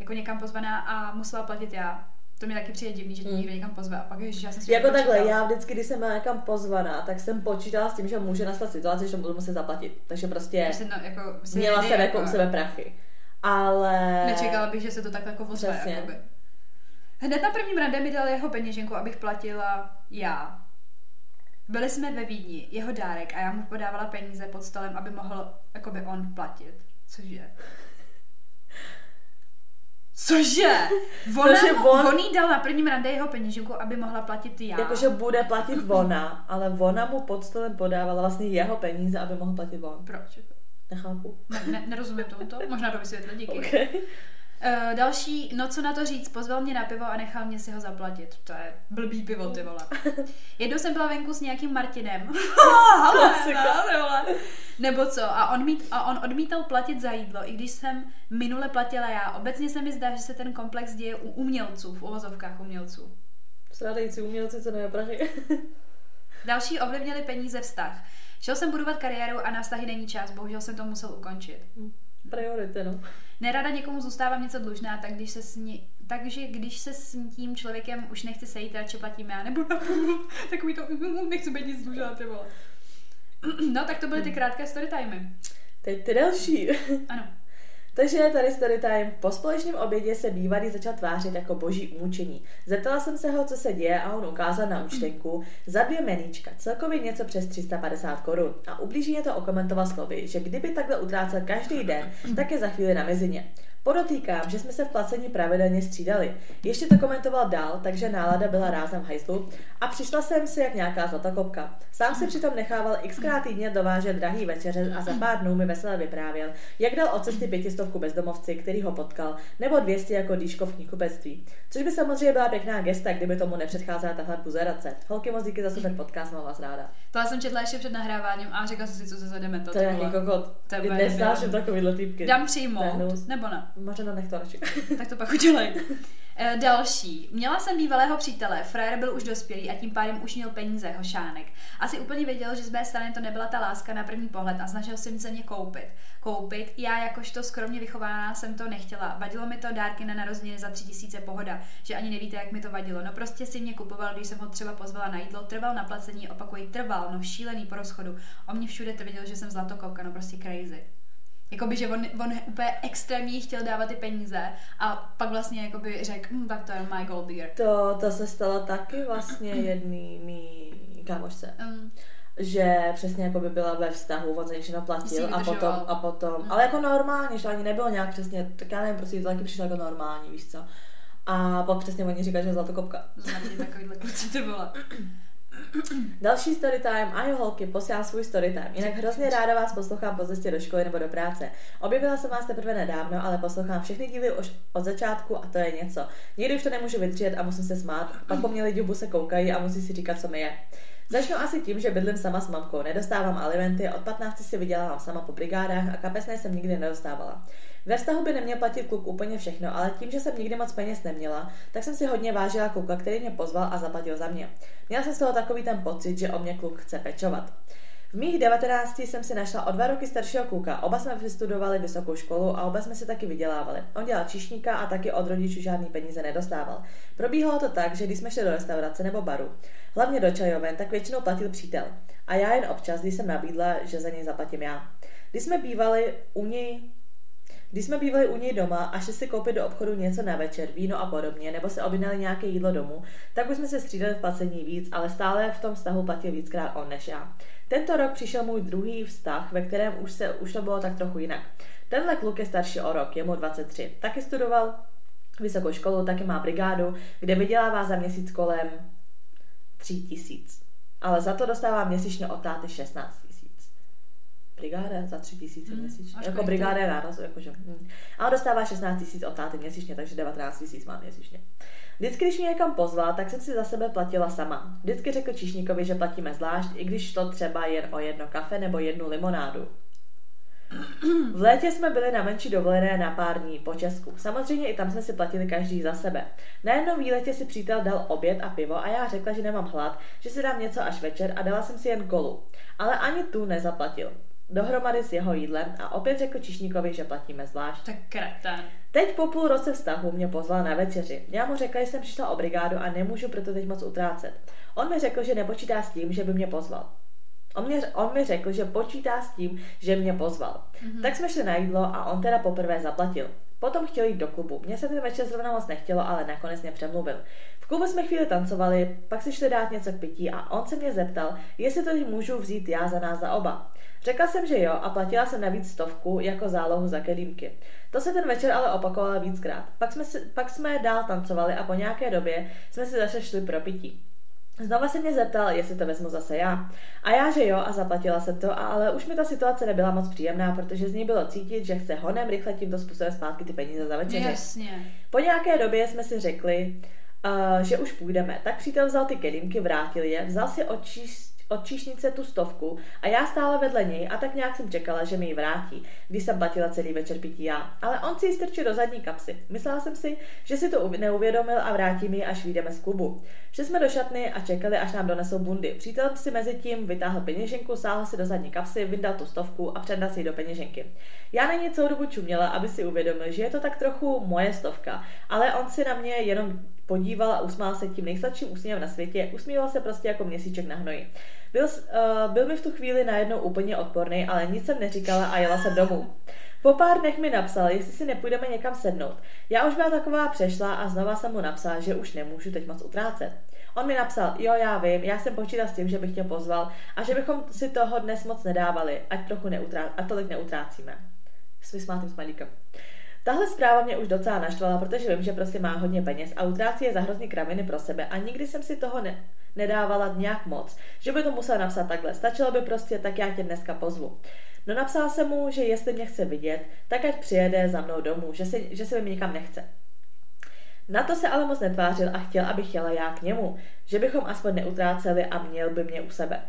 jako někam pozvaná a musela platit já. To mi taky přijde divný, že tě někdo někam pozve a pak ježiš, já jsem si jako takhle, já vždycky, když jsem byla někam pozvaná, tak jsem počítala s tím, že může nastat situace, že to budu muset zaplatit. Takže prostě no, jako, měla jsem jako u sebe prachy. Ale nečekala bych, že se to tak jako ozve, jakoby. Hned na prvním rande mi dal jeho peněženku, abych platila já. Byli jsme ve Vídni, jeho dárek a já mu podávala peníze pod stolem, aby mohl jakoby on platit. Cože? On jí dal na prvním rande jeho peněženku, aby mohla platit já. Jakože bude platit ona, ale ona mu pod stolem podávala vlastně jeho peníze, aby mohl platit on. Proč? Nechápu. Nerozumím tomuto, možná to vysvětlit, díky. Okay. Další, no co na to říct, pozval mě na pivo a nechal mě si ho zapladit. To je blbý pivo, ty vole. Jednou jsem byla venku s nějakým Martinem. Klasika. Nebo co, a on odmítal platit za jídlo, i když jsem minule platila já. Obecně se mi zdá, že se ten komplex děje u umělců, v uvozovkách umělců. Strádající umělci, co neobraží. Další ovlivnili peníze vztah. Šel jsem budovat kariéru a na vztahy není čas, bohužel jsem to musel ukončit. Priority, no. Nerada někomu zůstávám něco dlužná, takže když se s tím člověkem už nechci sejít, radši platím já, nebo takový to, nechci být nic dlužná, ty vole. No, tak to byly ty krátké storytimey. Teď ty další. Ano. Takže tady storytime. Po společném obědě se bývalý začal tvářit jako boží umučení. Zeptala jsem se ho, co se děje a on ukázal na účtenku za 2 meníčka, celkově něco přes 350 Kč. A ublíženě to okomentoval slovy, že kdyby takhle utrácel každý den, tak je za chvíli na mizině. Podotýkám, že jsme se v placení pravidelně střídali. Ještě to komentoval dál, takže nálada byla rázem v hajzlu a přišla jsem si jak nějaká zlatokopka. Sám se přitom nechával xkrát týdně dovážet drahý večeře a za pár dnů mi vesele vyprávěl, jak dal od cesty 500 bezdomovci, který ho potkal, nebo 200 jako dýško v knihkupectví. Což by samozřejmě byla pěkná gesta, kdyby tomu nepředcházela tahle buzerace. Holky, moc díky za super podcast, mám vás ráda. To jsem četla ještě před nahráváním a řekla jsem si, co se zademe to. To je kokot. Nesnáším takovýhle typky. Dám přijmout, nebo ne? Možná nech to radši. Tak to pak udělej. Další. Měla jsem bývalého přítele, frajer byl už dospělý a tím pádem už měl peníze, hošánek. Asi úplně věděl, že z mé strany to nebyla ta láska na první pohled a snažil jsem se mě koupit. Já jakožto skromně vychovaná jsem to nechtěla. Vadilo mi to, dárky na narozeniny za 3000 pohoda, že ani nevíte, jak mi to vadilo. No prostě si mě kupoval, když jsem ho třeba pozvala na jídlo, trval na placení, trval, no šílený po rozchodu. O mě všude tvrdil, že jsem zlatokopka, no prostě crazy. Jakoby, že on úplně extrémně chtěl dávat ty peníze a pak vlastně jakoby řekl, tak to je my gold digger. To se stalo taky vlastně jedný mý kámošce. Že přesně jakoby byla ve vztahu, on se všechno platil a potom, ale jako normálně, že to ani nebylo nějak přesně, tak já nevím, prostě to taky přišlo jako normální, víš co. A pak přesně oni říkají, že je zlatokopka. Znamená takovýhle kluci to byla. Další storytime. Ajo holky, posílám svůj storytime. Jinak hrozně ráda vás poslouchám po cestě do školy nebo do práce. Objevila jsem vás teprve nedávno, ale poslouchám všechny díly už od začátku a to je něco. Někdy už to nemůžu vydržet a musím se smát. Pak po mě lidi v buse koukají a musí si říkat, co mi je. Začnu asi tím, že bydlím sama s mamkou, nedostávám alimenty, od 15 si vydělávám sama po brigádách a kapesné jsem nikdy nedostávala. Ve vztahu by neměl platit kluk úplně všechno, ale tím, že jsem nikdy moc peněz neměla, tak jsem si hodně vážila kluka, který mě pozval a zaplatil za mě. Měla jsem z toho takový ten pocit, že o mě kluk chce pečovat. V mých 19 jsem si našla o 2 roky staršího kluka, oba jsme vystudovali vysokou školu a oba jsme se taky vydělávali. On dělal číšníka a taky od rodičů žádný peníze nedostával. Probíhalo to tak, že když jsme šli do restaurace nebo baru, hlavně do čajoven, tak většinou platil přítel. A já jen občas, když jsem nabídla, že za něj zaplatím já. Když jsme bývali u něj doma a šli si koupit do obchodu něco na večer, víno a podobně, nebo se objednali nějaké jídlo domů, tak už jsme se střídali v placení víc, ale stále v tom vztahu platil víckrát on než já. Tento rok přišel můj druhý vztah, ve kterém už to bylo tak trochu jinak. Tenhle kluk je starší o rok, je mu 23. Taky studoval vysokou školu, taky má brigádu, kde vydělává za měsíc kolem 3 000. Ale za to dostává měsíčně od táty 16 000. Brigáda za 3 000 měsíčně. Jako brigáda je náraz, jakože. A dostává 16 000 od táty měsíčně, takže 19 000 má měsíčně. Vždycky, když mě někam pozval, tak jsem si za sebe platila sama. Vždycky řekl číšníkovi, že platíme zvlášť, i když šlo třeba jen o 1 kafe nebo 1 limonádu. V létě jsme byli na menší dovolené na pár dní po Česku. Samozřejmě i tam jsme si platili každý za sebe. Na jednom výletě si přítel dal oběd a pivo a já řekla, že nemám hlad, že si dám něco až večer a dala jsem si jen kolu. Ale ani tu nezaplatil. Dohromady s jeho jídlem a opět řekl číšníkovi, že platíme zvlášť. Tak kretén. Teď po půl roce vztahu mě pozval na večeři. Já mu řekla, že jsem přišla o brigádu a nemůžu proto teď moc utrácet. On mi řekl, že nepočítá s tím, že by mě pozval. On mi řekl, že počítá s tím, že mě pozval. Mm-hmm. Tak jsme šli na jídlo a on teda poprvé zaplatil. Potom chtěl jít do klubu. Mně se ten večer zrovna moc nechtělo, ale nakonec mě přemluvil. V klubu jsme chvíli tancovali, pak si šli dát něco k pití a on se mě zeptal, jestli to můžu vzít já za nás za oba. Řekla jsem, že jo a platila jsem navíc 100 jako zálohu za kelímky. To se ten večer ale opakovala víckrát. Pak jsme dál tancovali a po nějaké době jsme si zase šli pro pití. Znova se mě zeptal, jestli to vezmu zase já. A já, že jo, a zaplatila jsem to, ale už mi ta situace nebyla moc příjemná, protože z ní bylo cítit, že chce honem rychle tímto způsobem zpátky ty peníze za večeři. Jasně. Po nějaké době jsme si řekli, že už půjdeme. Tak přítel vzal ty kelímky, vrátil je, vzal si od číšnice tu 100 a já stála vedle něj a tak nějak jsem čekala, že mi ji vrátí, když jsem platila celý večer pití já. Ale on si ji strčil do zadní kapsy. Myslela jsem si, že si to neuvědomil a vrátí mi ji, až vyjdeme z klubu. Šli jsme do šatny a čekali, až nám donesou bundy. Přítel si mezi tím vytáhl peněženku, sáhl si do zadní kapsy, vyndal tu 100 a předal si ji do peněženky. Já na něj celou dobu čuměla, aby si uvědomil, že je to tak trochu moje 100, ale on si na mě jenom podíval a usmál se tím nejsladším úsměvem na světě, usmíval se prostě jako měsíček na hnoji. Byl mi v tu chvíli najednou úplně odporný, ale nic jsem neříkala a jela jsem domů. Po pár dnech mi napsal, jestli si nepůjdeme někam sednout. Já už byla taková přešla a znova jsem mu napsala, že už nemůžu teď moc utrácet. On mi napsal, jo, já vím, já jsem počítal s tím, že bych tě pozval a že bychom si toho dnes moc nedávali, ať trochu tolik neutrácíme. S vysmátým smalíkem. Tahle zpráva mě už docela naštvala, protože vím, že prostě má hodně peněz a utrácí je za hrozný kraviny pro sebe a nikdy jsem si toho nedávala nějak moc, že by to musela napsat takhle, stačilo by prostě, tak já tě dneska pozvu. No napsala jsem mu, že jestli mě chce vidět, tak ať přijede za mnou domů, že se mi nikam nechce. Na to se ale moc netvářil a chtěl, abych jela já k němu, že bychom aspoň neutráceli a měl by mě u sebe.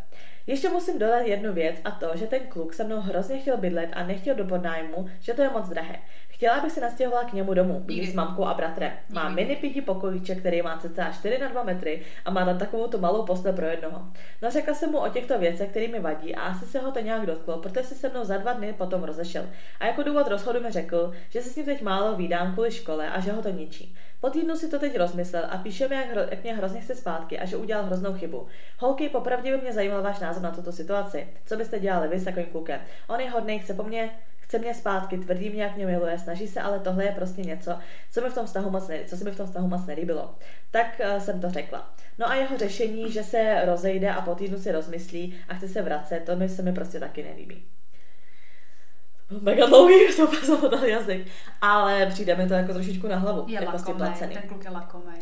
Ještě musím dodat jednu věc a to, že ten kluk se mnou hrozně chtěl bydlet a nechtěl do podnájmu, že to je moc drahé. Chtěla, abych se nastěhovala k němu domů, bydlí s mamkou a bratrem. Má mini pití pokojíček, který má cca 4x2 metry a má tam takovou tu malou postel pro jednoho. No řekla jsem mu o těchto věcech, které mi vadí a asi se ho to nějak dotklo, protože se se mnou za 2 dny potom rozešel. A jako důvod rozchodu mi řekl, že se s ním teď málo vídám kvůli škole a že ho to ničí. Po týdnu si to teď rozmyslel a píše mi, jak mě hrozně chce zpátky a že udělal hroznou chybu. Holky, popravdě by mě zajímal váš názor na tuto situaci. Co byste dělali vy s takovým klukem? On je hodnej, chce mě zpátky, tvrdí mě, jak mě miluje, snaží se, ale tohle je prostě něco, co se mi v tom vztahu moc nelíbilo. Tak jsem to řekla. No a jeho řešení, že se rozejde a po týdnu si rozmyslí a chce se vracet, to se mi prostě taky nelíbí. Mega dlouhý, jsem opazoval jazyk, ale přijde mi to jako trošičku na hlavu. Je jako lakomej, ten kluk je lakomej.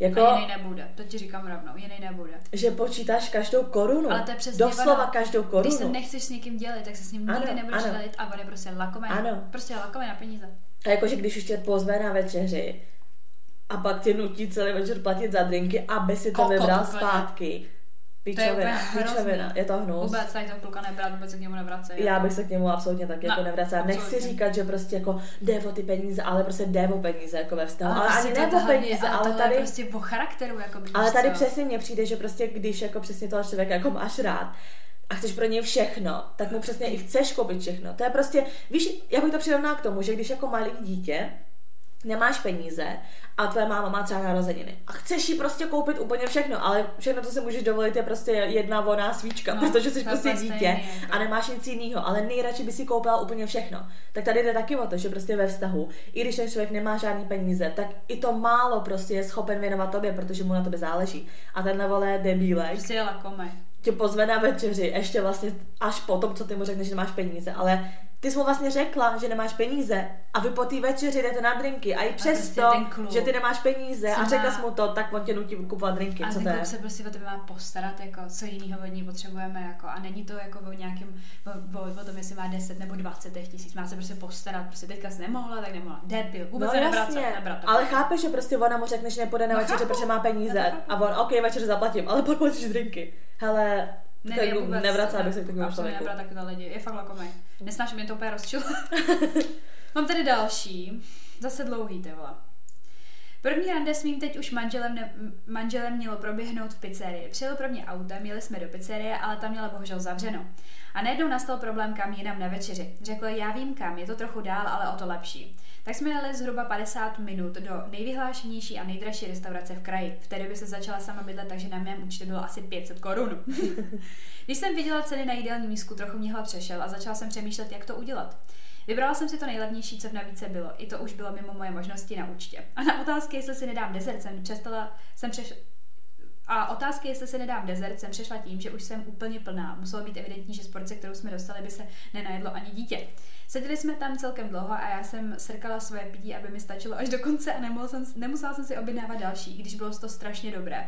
Jako, a jiný nebude, to ti říkám rovnou, jiný nebude. Že počítáš každou korunu, ale to je přesně doslova vana. Každou korunu. Když se nechceš s někým dělit, tak se s ním nikdy nebudeš dělit a on je prostě lakomej, prostě lakomej na peníze. A jakože když už tě pozve na večeři a pak tě nutí celý večer platit za drinky, aby si to vybral zpátky. Píčovina, je to hnus. Vůbec tak toho kluka nebrat, vůbec se k němu nevracej. Já bych se k němu absolutně taky jako nevracela. Nechci říkat, že prostě jako jde o ty peníze, ale prostě jde o peníze jako ve vztahu. Ale ani ne o peníze, ale tady prostě po charakteru jako by. Ale tady přesně mně přijde, že prostě když jako přesně toho člověka jako máš rád a chceš pro něj všechno, tak mu přesně i chceš koupit všechno. To je prostě, víš, já bych to přirovnala k tomu, že když jako malý dítě nemáš peníze a tvoje máma má třeba narozeniny a chceš jí prostě koupit úplně všechno, ale všechno, co si můžeš dovolit, je prostě jedna voná svíčka, protože jsi prostě dítě a nemáš nic jiného, ale nejradši by si koupila úplně všechno. Tak tady jde taky o to, že prostě ve vztahu, i když ten člověk nemá žádný peníze, tak i to málo prostě je schopen věnovat tobě, protože mu na tobě záleží. A tenhle volé debílek prostě je lakomej. Tě pozve na večeři, ještě vlastně až potom, co ty mu řekneš, že nemáš peníze, ale ty jsi mu vlastně řekla, že nemáš peníze a vy po té večeři jdete na drinky a i přesto, že ty nemáš peníze a řekla jsi mu to, tak on tě nutí kupovat drinky. A co ten klub se prostě o tebe má postarat, jako, co jinýho od ní potřebujeme jako, a není to jako o nějakým, o tom, jestli má 10 nebo 20 tisíc, má se prostě postarat, prostě teďka jsi nemohla, tak nemohla, debil, vůbec se nebrat. Ale chápeš, že prostě ona mu řekne, že nepůjde na večeři, protože má peníze a on, ok, večer zaplatím, ale podpoříš drinky. Hele, nevracá bych se k takovému člověku. Absolutně nebrat takové lidi, je fakt lakomej. Nesnáším, mě to úplně rozčilo. Mám tady další, zase dlouhý, ty vole. První rande s mým teď už manželem mělo proběhnout v pizzerii. Přijel pro mě autem, jeli jsme do pizzerie, ale tam měla bohužel zavřeno. A najednou nastal problém, kam jinam na večeři. Řekl, já vím kam, je to trochu dál, ale o to lepší. Tak jsme jeli zhruba 50 minut do nejvyhlášenější a nejdražší restaurace v kraji. V té době se začala sama bydlet, takže na mém účtu bylo asi 500 korun. Když jsem viděla ceny na jídelní misku, trochu mě hlad přešel a začala jsem přemýšlet, jak to udělat. Vybrala jsem si to nejlevnější, co v nabídce bylo. I to už bylo mimo moje možnosti na účtě. A na otázky, jestli si nedám dezert, jsem přešla tím, že už jsem úplně plná. Muselo být evidentní, že z porce, kterou jsme dostali, by se nenajedlo ani dítě. Seděli jsme tam celkem dlouho a já jsem srkala svoje pití, aby mi stačilo až do konce a nemusela jsem si objednávat další, i když bylo to strašně dobré.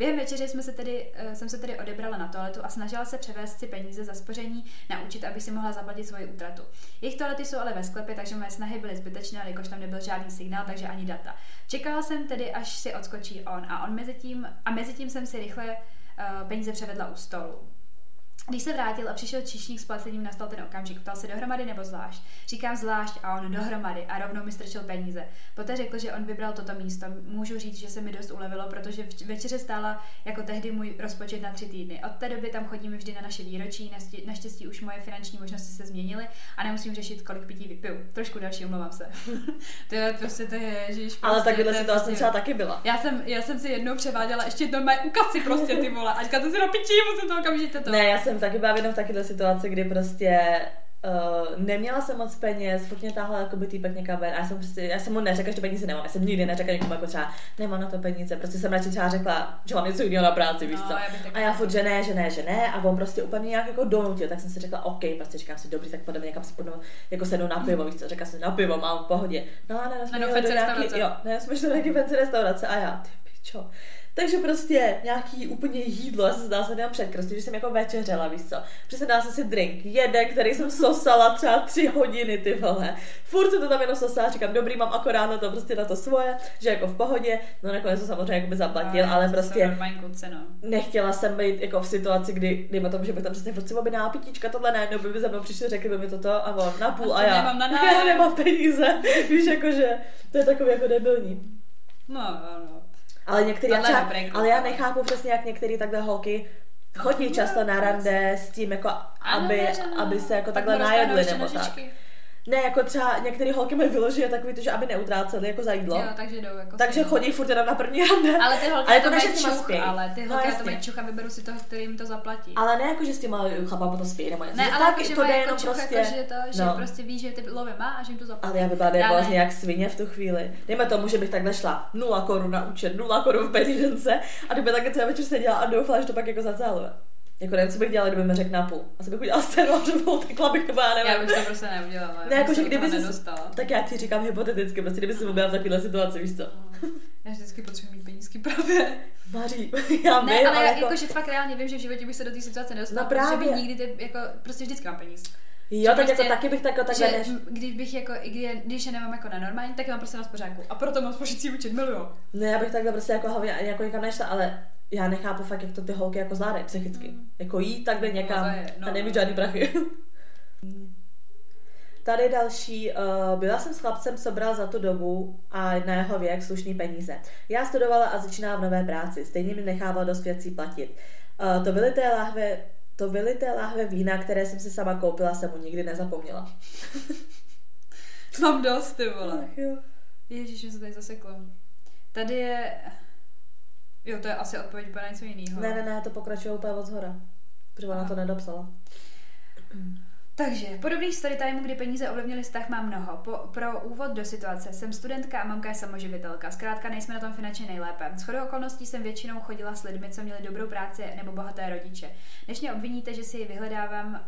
Během večeře jsem se tedy odebrala na toaletu a snažila se převést si peníze za spoření na účet, abych si mohla zaplatit svoji útratu. Jejich toalety jsou ale ve sklepě, takže moje snahy byly zbytečné, jelikož tam nebyl žádný signál, takže ani data. Čekala jsem tedy, až si odskočí on a mezitím jsem si rychle peníze převedla u stolu. Když se vrátil a přišel číšník s placením, nastal ten okamžik. Ptal se dohromady nebo zvlášť. Říkám zvlášť a on dohromady a rovnou mi strčil peníze. Poté řekl, že on vybral toto místo. Můžu říct, že se mi dost ulevilo, protože večeře stála jako tehdy můj rozpočet na 3 týdny. Od té doby tam chodíme vždy na naše výročí, naštěstí už moje finanční možnosti se změnily a nemusím řešit, kolik pití vypiju. Trošku další, omlouvám se. to je ježíš. Ale takhle situace třeba taky byla. Já jsem si jednou převáděla ještě doma u kasy prostě ty vole. Ačka jsem si napití, musím to okamžitě to. Ne, jsem taky byla jenom v takyhle situaci, kdy prostě neměla jsem moc peněz, furt mě táhla jakoby týpek někam ven a já jsem mu neřekla, že to peníze nemám, já jsem nikdy neřekla někomu jako třeba nemám na to peníze, prostě jsem radši třeba řekla, že mám něco jiného na práci, víš co. A já furt že ne a on prostě úplně nějak jako donutil, tak jsem si řekla OK, prostě říkám si dobrý, tak půjdeme někam si jako sednou na pivo, víš co, řekla jsem na pivo, mám v pohodě. No a jsme šli do nějaké fancy restaurace a já čo? Takže prostě nějaký úplně jídlo, já jsem se dala jenom předkrstí, že jsem jako večeřela, víš co. Přesně dala jsem si drink, jeden, který jsem sosala třeba 3 hodiny, ty vole. Furt jsem to tam jenom sosala, říkám, dobrý, mám akorát na to, prostě na to svoje, že jako v pohodě, no nakonec to samozřejmě jako by zaplatil, ale prostě nechtěla jsem být jako v situaci, kdy dejme tomu, že by tam přesně furt třeba by nápitíčka, tohle ne, nebo by za mnou přišli, řekli by mi toto a on napůl a já nemám peníze, víš, jakože to je takový jako debilní. No. Ale některý, ale já nechápu přesně, jak některé takhle holky chodí často na rande s tím, jako aby se jako takhle najedly nebo tak. Ne, jako třeba některé holky mají vyložené takový to, že aby neutráceli jako za jídlo. Jo, takže jdou jako. Takže chodí furt jenom na první rande. Ale ty holky ale to mají čuch, ale ty holky to mají čuch a vyberu si toho, který jim to zaplatí. Ale ne jako, že s tím chlapa potom spí nebo něco. Ne, ale tak, že to mají jako čuch, že prostě ví, že ty love má a že jim to zaplatí. Ale já vypadám vlastně jak svině v tu chvíli. Dejme tomu, že bych takhle šla 0 korun na účet, 0 korun v peněžence a kdyby takhle celý večer seděla a doufala, že to pak jako zacáluje. Jako nevím, co bych dělala, kdyby mi řekl napůl. Asi bych udělala scénu a řekl, takhle bych to byla, nevím. Já bych to prostě neudělala. Ne, jakože kdyby jsi... Tak já ti říkám hypoteticky, prostě kdyby jsi byla v takovéhle situaci, víš co? Já vždycky potřebuji mít penízky právě. Maří, já ne, ale jakože fakt reálně vím, že v životě bych se do té situace nedostala, protože bych nikdy jako, prostě vždycky mám peníz. Jo, tak prostě, jako taky bych takhle než... Když je nemám jako na normální, tak mám prostě na spořáku. A proto mám spořící účet, miluju. Ne, já bych takhle prostě jako hlavně jako nikam nešla, ale já nechápu fakt, jak to ty holky jako zvládají psychicky. Jako jít takhle někam a nemít žádný prachy. Tady další, byla jsem s chlapcem, co bral za tu dobu a na jeho věk slušný peníze. Já studovala a začínala v nové práci, stejně mi nechával dost věcí platit. To vylité láhve vína, které jsem si sama koupila, jsem mu nikdy nezapomněla. Mám dost, ty vole. Ježíš, mi se tady zaseklo. Tady je... Jo, to je asi odpověď na něco jiného. Ne, to pokračuje úplně od zhora. Protože ona to nedopsala. Takže, podobných storytimů, kdy peníze ovlivnily vztah, mám mnoho. Pro úvod do situace jsem studentka a mamka je samoživitelka. Zkrátka nejsme na tom finančně nejlépe. Shodou okolností jsem většinou chodila s lidmi, co měli dobrou práci nebo bohaté rodiče. Než mě obviníte, že si ji vyhledávám,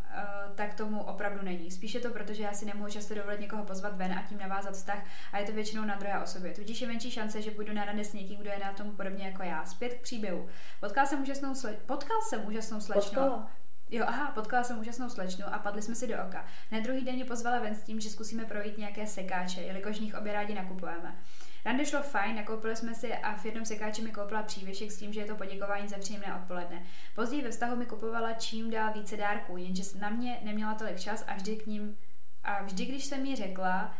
tak tomu opravdu není. Spíše to, protože já si nemůžu často dovolit někoho pozvat ven a tím navázat vztah a je to většinou na druhé osobě. Tudíž je menší šance, že půjdu na rande s někým, kdo je na tom podobně jako já. Zpět k příběhu. Potkala jsem úžasnou slečnu a padli jsme si do oka. Na druhý den mě pozvala ven s tím, že zkusíme projít nějaké sekáče, jelikož nich obě rádi nakupujeme. Rande šlo fajn, nakoupili jsme si a v jednom sekáči mi koupila přívěšek s tím, že je to poděkování za příjemné odpoledne. Později ve vztahu mi kupovala čím dál více dárků, jenže na mě neměla tolik čas a vždy, když jsem jí řekla,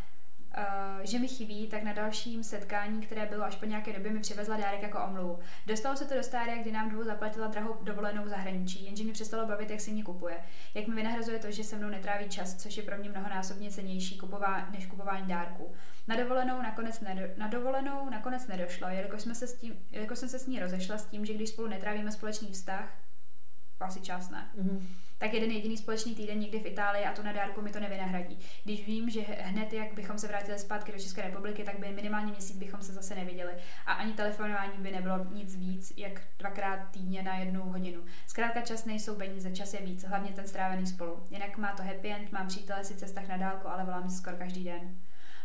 že mi chybí, tak na dalším setkání, které bylo až po nějaké době, mi přivezla dárek jako omluvu. Dostalo se to do stádia, kdy nám 2 zaplatila drahou dovolenou v zahraničí, jenže mi přestalo bavit, jak si mě kupuje. Jak mi vynahrazuje to, že se mnou netráví čas, což je pro mě mnohonásobně cenější než kupování dárků. Na dovolenou nakonec nedošlo, jelikož jsem se s ní rozešla s tím, že když spolu netrávíme společný vztah, asi čas ne. Mm-hmm. Tak jeden jediný společný týden někde v Itálii a to na dárku mi to nevynahradí. Když vím, že hned jak bychom se vrátili zpátky do České republiky, tak by minimálně měsíc bychom se zase neviděli a ani telefonování by nebylo nic víc, jak 2x týdně na 1 hodinu. Zkrátka čas nejsou peníze, čas je víc, hlavně ten strávený spolu. Jinak má to happy end, mám přítele sice vztah na dálku, ale volám si skoro každý den.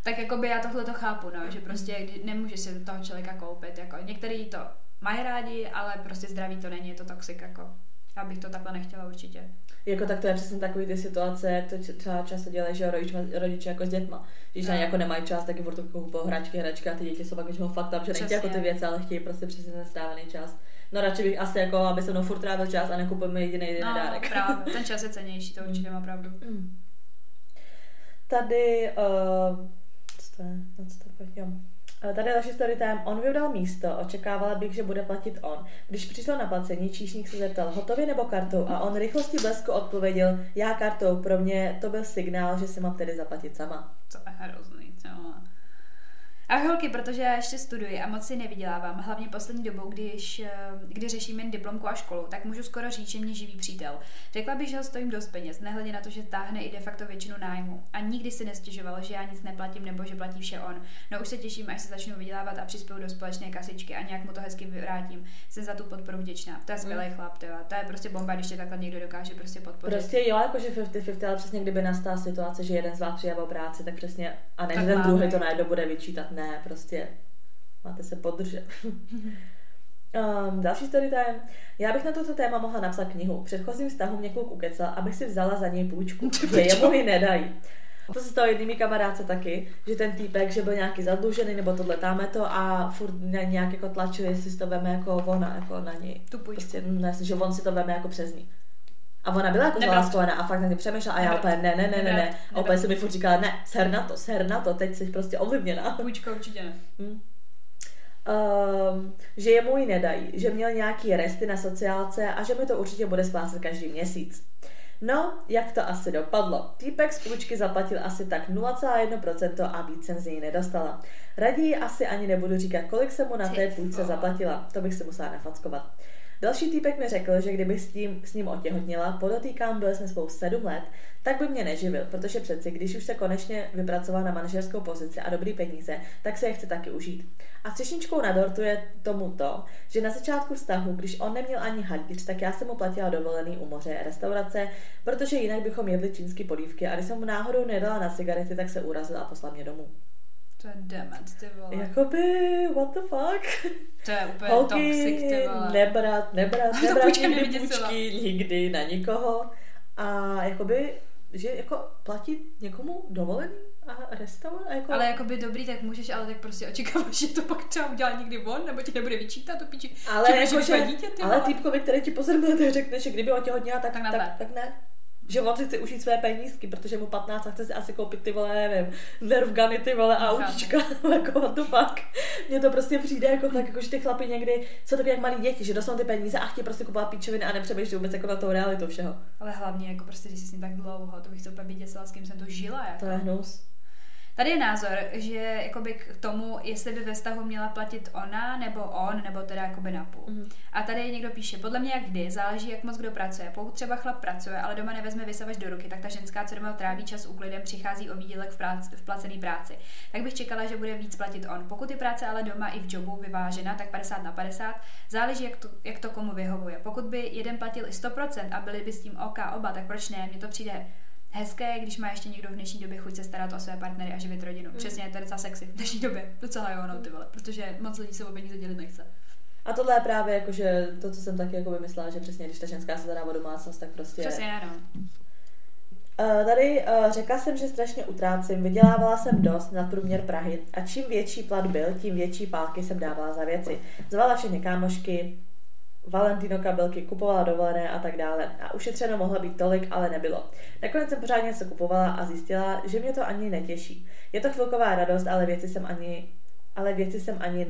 Tak jakoby já tohle to chápu, no, že prostě nemůžeš si toho člověka koupit, jako některý to mají rádi, ale prostě zdraví to není, je to toxik, jako. Já bych to takhle nechtěla určitě. Jako tak to je přesně takový ty situace, to třeba často dělají, že rodiče jako s dětma. Když na ně jako nemají čas, tak je furt kupují hračky a ty děti jsou pak většinou fakt tam, že nechtějí jako ty věci, ale chtějí prostě přesně ten strávený čas. No radši bych asi jako, aby se mnou furt trávil čas a nekupujeme jediný dárek. Právě, ten čas je cennější, to určitě má pravdu. Tady, tady je další story time. On vybral místo, očekávala bych, že bude platit on. Když přišlo na placení, číšník se zeptal, hotově nebo kartou? A on rychlostí blesku odpověděl, já kartou, pro mě to byl signál, že si mám tedy zaplatit sama. To je hrozný, jo. A holky, protože já ještě studuji a moc si nevydělávám, hlavně poslední dobou, když řeším jen diplomku a školu, tak můžu skoro říct, že mě živý přítel. Řekla bych, že ho stojím dost peněz, nehledě na to, že táhne i de facto většinu nájmu. A nikdy si nestěžoval, že já nic neplatím nebo že platí vše on. No už se těším, až se začnu vydělávat a přispěju do společné kasičky a nějak mu to hezky vrátím. Jsem za tu podporu vděčná. To je skvělý chlap, to je prostě bomba, když tě takhle někdo dokáže prostě podpořit. Prostě jo, jakože 50-50, ale přesně kdyby nastala situace, že jeden z vás přijde o práci, tak přesně a ne ten druhý to najednou bude vyčítat. Ne, prostě máte se podržet. Další story time. Já bych na toto téma mohla napsat knihu. V předchozím vztahu mě kluk ukecal, abych si vzala za něj půjčku, že jemu ji nedají. To se stalo jednými kamarádce taky, že ten týpek, že byl nějaký zadlužený, nebo tohle dáme to a furt nějak jako tlačil, jestli si to veme jako ona, jako na něj. Tu půjčku. Prostě, že on si to veme jako přes ní. A ona byla jako zaláskovaná a fakt na něj přemýšlela a já úplně ne. A úplně se mi furt říkala, ne, ser na to, teď jsi prostě ovlivněná. Půjčka určitě ne. Že jemu ji nedají, že měl nějaký resty na sociálce a že mi to určitě bude splácet každý měsíc. No, jak to asi dopadlo? Týpek z půjčky zaplatil asi tak 0,1% a víc jsem z něj nedostala. Raději asi ani nebudu říkat, kolik jsem mu na té půjčce zaplatila. To bych si musela nafackovat. Další týpek mi řekl, že kdybych s ním otěhotnila, podotýkám, byli jsme spolu 7 let, tak by mě neživil, protože přeci, když už se konečně vypracoval na manažerskou pozici a dobrý peníze, tak se je chce taky užít. A třešničkou na dortu je tomu to, že na začátku vztahu, když on neměl ani halíř, tak já jsem mu platila dovolený u moře, restaurace, protože jinak bychom jedli čínský polívky a když jsem mu náhodou nedala na cigarety, tak se urazil a poslal mě domů. To je demet, ty vole. Jakoby, what the fuck? To je úplně toxic, ty vole. Nebrat nikdy půjčky, nikdy na nikoho. A jakoby, že jako platit někomu dovolený a restaurant? Jako... Ale jakoby dobrý, tak můžeš, ale tak prostě očekáváš, že to pak třeba udělá někdy on, nebo ti nebude vyčítat to píči. Ale jakože, ale týpkovi, který ti po 7 letech řekne, že kdyby ho těhotněla, tak ne. Že on si chce užít své penízky, protože mu 15 a chce si asi koupit ty vole, nevím, nerf guny, ty vole, autíčka, jako what the fuck. Mně to prostě přijde jako tak, jako, že ty chlapi někdy jsou taky jak malí děti, že dostanou ty peníze a chtějí prostě kupovat píčoviny a nepřemýšlí vůbec jako na tou realitu všeho. Ale hlavně jako prostě, když jsi s ním tak dlouho, to bych to úplně děsila, s kým jsem to žila. Jako. To je hnus. Tady je názor, že jakoby k tomu, jestli by ve vztahu měla platit ona nebo on, nebo teda jakoby napůl. A tady někdo píše, podle mě jak kdy, záleží jak moc kdo pracuje. Pokud třeba chlap pracuje, ale doma nevezme vysavač do ruky, tak ta ženská, co doma tráví čas úklidem, přichází o výdělek v placený práci. Tak bych čekala, že bude víc platit on. Pokud je práce ale doma i v jobu vyvážena, tak 50/50, záleží jak to komu vyhovuje. Pokud by jeden platil i 100% a byli by s tím OK oba, tak proč ne? Mně to přijde hezké, když má ještě někdo v dnešní době chuť se starat o své partnery a živit rodinu. Přesně, to je docela sexy v dnešní době. Docela jo, no ty vole, protože moc lidí se o peníze dělit nechce. A tohle je právě jakože to, co jsem taky jako myslela, že přesně, když ta ženská se stará o domácnost, tak prostě... Přesně, ano. Tady řekla jsem, že strašně utrácím, vydělávala jsem dost nad průměr Prahy a čím větší plat byl, tím větší pálky jsem dávala za věci. Zvala všechny kámošky, Valentino kabelky, kupovala dovolené a tak dále. A ušetřeno mohlo být tolik, ale nebylo. Nakonec jsem pořád něco kupovala a zjistila, že mě to ani netěší. Je to chvilková radost, ale věci jsem ani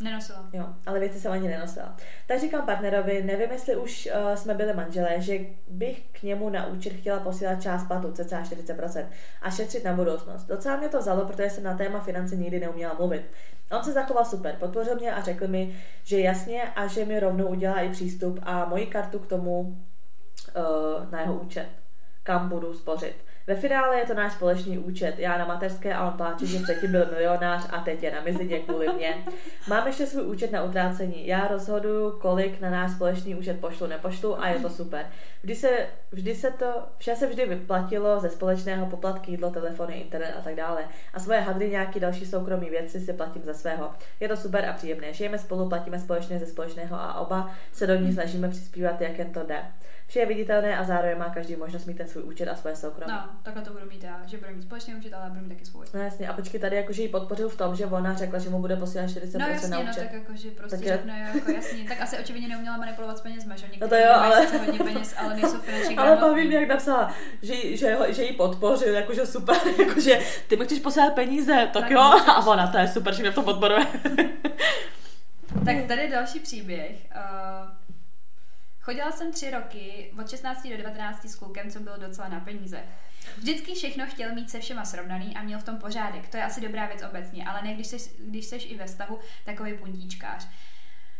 nenosila. Jo, ale věci jsem ani nenosila. Tak říkám partnerovi, nevím, jestli už jsme byli manželé, že bych k němu na účet chtěla posílat část platu, cca 40%, a šetřit na budoucnost. Docela mě to vzalo, protože jsem na téma finance nikdy neuměla mluvit. On se zachoval super, podpořil mě a řekl mi, že jasně a že mi rovnou udělá i přístup a moji kartu k tomu na jeho účet, kam budu spořit. Ve finále je to náš společný účet. Já na mateřské a on pláče, že předtím byl milionář a teď je na mizině kvůli mě. Mám ještě svůj účet na utrácení. Já rozhoduju, kolik na náš společný účet pošlu, nepošlu a je to super. Vše se vždy vyplatilo ze společného poplatky, jídlo, telefony, internet a tak dále. A svoje hadry, nějaký další soukromí věci si platím ze svého. Je to super a příjemné. Žijeme spolu, platíme společně ze společného a oba se do ní snažíme přispívat, jak jen to jde. Vše je viditelné a zároveň má každý možnost mít ten svůj účet a svoje soukromí. No, takhle to budu mít já, že budu mít společný účet, ale budu mít taky svůj. No jasně, a počkej, tady jakože ji podpořil v tom, že ona řekla, že mu bude posílat 40% na účet. No jasně, no tak jakože prostě řekne, jo, jako jasně, tak asi očividně neuměla manipulovat s penězma, že někdo ale hodně peněz, ale nejsou finanční. Ale bavím, jak napsala, že ji podpořil, jakože super, jakože ty mi chceš posílat peníze, tak jo, a ona to je super, že mě v tom podporuje. Tak tady další příběh. Chodila jsem 3 roky, od 16 do 19 s klukem, co bylo docela na peníze. Vždycky všechno chtěl mít se všema srovnaný a měl v tom pořádek. To je asi dobrá věc obecně, ale ne když seš i ve vztahu takovej puntíčkář.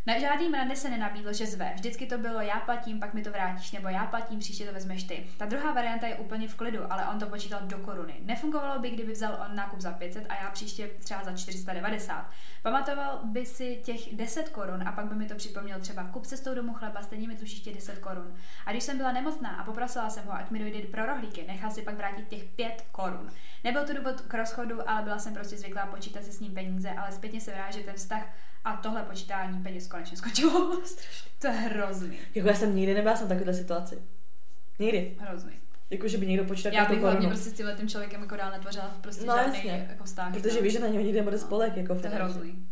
Na žádný rande se nenabídlo, že zve. Vždycky to bylo já platím, pak mi to vrátíš, nebo já platím, příště to vezmeš ty. Ta druhá varianta je úplně v klidu, ale on to počítal do koruny. Nefungovalo by, kdyby vzal on nákup za 500 a já příště třeba za 490. Pamatoval by si těch 10 korun a pak by mi to připomněl třeba kup cestou domů chleba, stejně mi tu příště 10 korun. A když jsem byla nemocná a poprosila jsem ho, ať mi dojde pro rohlíky, nechal si pak vrátit těch 5 korun. Nebyl to důvod k rozchodu, ale byla jsem prostě zvyklá počítat si s ním peníze, ale zpětně se vrátí, že ten vztah a tohle počítání peněz konečně skončilo. To je hrozný. Jako já jsem nikdy nebyla jsem v takové situaci. Nikdy. Hrozný. Jako, že by někdo počítal nějakou korunu. Já bych hlavně prostě s tímhletým člověkem jako dál netvořila prostě no, žádný jako vztah. Protože víš, že na něho nikdy bude spolek. Jako to je hrozný.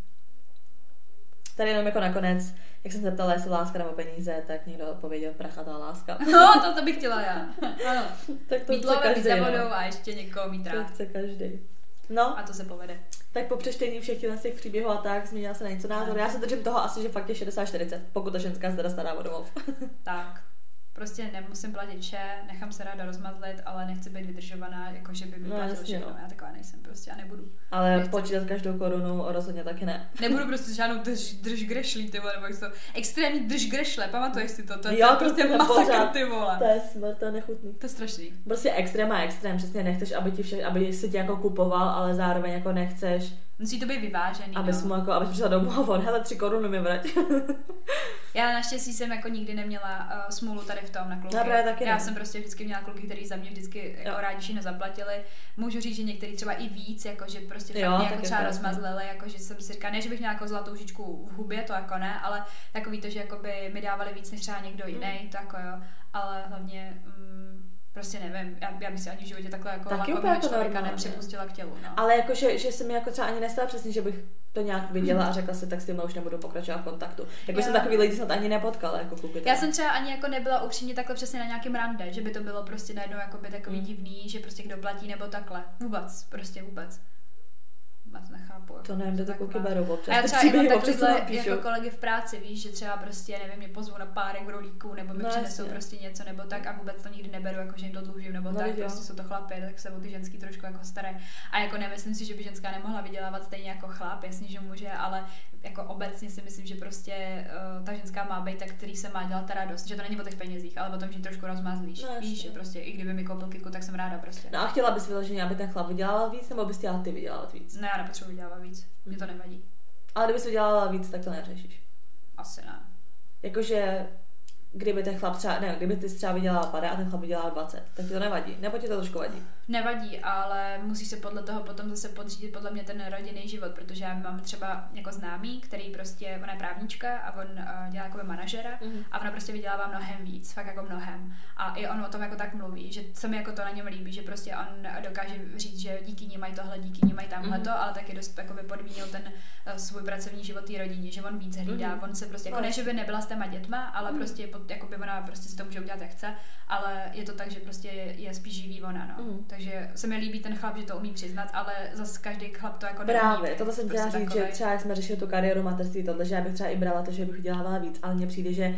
Tady jenom jako nakonec, jak jsem se ptala, jestli láska nebo peníze, tak někdo odpověděl prachatá láska. No, to bych chtěla já. Ano. Tak to chce každý. No. A ještě někoho mít rád. To chce každý. No. A to se povede. Tak po přečtení všech těch příběhů a tak změnila se na něco názor. Já se držím toho asi, že fakt je 60-40, pokud ta ženská se stará o domov. Tak. Prostě nemusím platit vše, nechám se ráda rozmazlit, ale nechci být vydržovaná, jakože by mi platilo všechno. No. Já taková nejsem prostě a nebudu. Ale nechci počítat každou korunu rozhodně taky ne. Nebudu prostě žádnou drž grešlí, ty vole, nebo jak to extrémní drž grešle, pamatuješ si to? Jo, to prostě masakr, ty vole. To je smrt, to je nechutný. To je strašný. Prostě extrém a extrém, přesně nechceš, aby se ti jako kupoval, ale zároveň jako nechceš. Musí to být vyvážený. Abys mu jako, abys přišla domů a on, hele, 3 koruny mi vrať. Já naštěstí jsem jako nikdy neměla smůlu tady v tom na kluky. Já jsem prostě vždycky měla kluky, který za mě vždycky jako rádiši nezaplatili. Můžu říct, že některý třeba i víc, jakože prostě fakt mě jako třeba rozmazlili, jakože jsem si říkala, ne, že bych měla jako zlatou žičku v hubě, to jako ne, ale takový to, že jakoby mi dávali víc než třeba někdo jiný, to jako jo, ale hlavně prostě nevím, já bych si ani v životě takhle jako lakomého člověka nepřipustila k tělu. No. Ale jakože že se mi jako třeba ani nestala přesně, že bych to nějak viděla a řekla si, tak s tímhle už nebudu pokračovat v kontaktu. Jako jsem takový lidi snad ani nepotkala. Jako kluky. Já jsem třeba ani jako nebyla upřímně takhle přesně na nějakém rande, že by to bylo prostě najednou takový divný, že prostě kdo platí nebo takhle. Vůbec, prostě vůbec. Já to nechápu. To nevím, to taková kyberou občas. Já třeba mám takhle jako kolegy v práci, víš, že třeba prostě, nevím, mě pozvou na párek rohlíků, nebo mi přinesou prostě něco, nebo tak a vůbec to nikdy neberu, jako že jim to dlužím, nebo tak, prostě jsou to chlapy, tak se o ty ženský trošku jako staré. A jako nemyslím si, že by ženská nemohla vydělávat stejně jako chlap, jasně, že může, ale jako obecně si myslím, že prostě ta ženská má být, tak který se má dělat ta radost, že to není o těch penězích, ale o tom, že trošku rozmazlíš, víš, prostě i kdyby mi koupil kytku, tak jsem ráda prostě. No a chtěla bys vyloženě, aby ten chlap vydělal víc, nebo bys chtěla ty vydělávat víc? Ne, já nepotřebuji vydělávat víc, mě to nevadí. Ale kdyby jsi dělala víc, tak to neřešíš. Asi ne. Jakože kdyby ten chlap třeba, ne, kdyby ty třeba vydělala 50 a ten chlap vydělal 20, tak ti to nevadí, nebo ti to trošku vadí? Nevadí, ale musíš se podle toho potom zase podřídit podle mě ten rodinný život, protože já mám třeba jako známý, který prostě, ona je právnička a on dělá jako manažera a ona prostě vydělává mnohem víc, fakt jako mnohem. A i on o tom jako tak mluví, že se mi jako to na něm líbí, že prostě on dokáže říct, že díky ní mají tohle, díky ní mají tamhleto, ale taky dost jako podmínil ten svůj pracovní život té rodině, že on víc hlídá, on se prostě jako ne, že by nebyla s těma dětma, ale prostě jakoby ona prostě si to může udělat jak chce, ale je to tak, že prostě je spíš živý ona, no. Takže se mi líbí ten chlap, že to umí přiznat, ale zase každý chlap to jako neumí. Právě, toto jsem chtěla říct, že třeba jak jsme řešili tu kariéru mateřství, tohle, že já bych třeba i brala to, že bych dělávala víc, ale mně přijde, že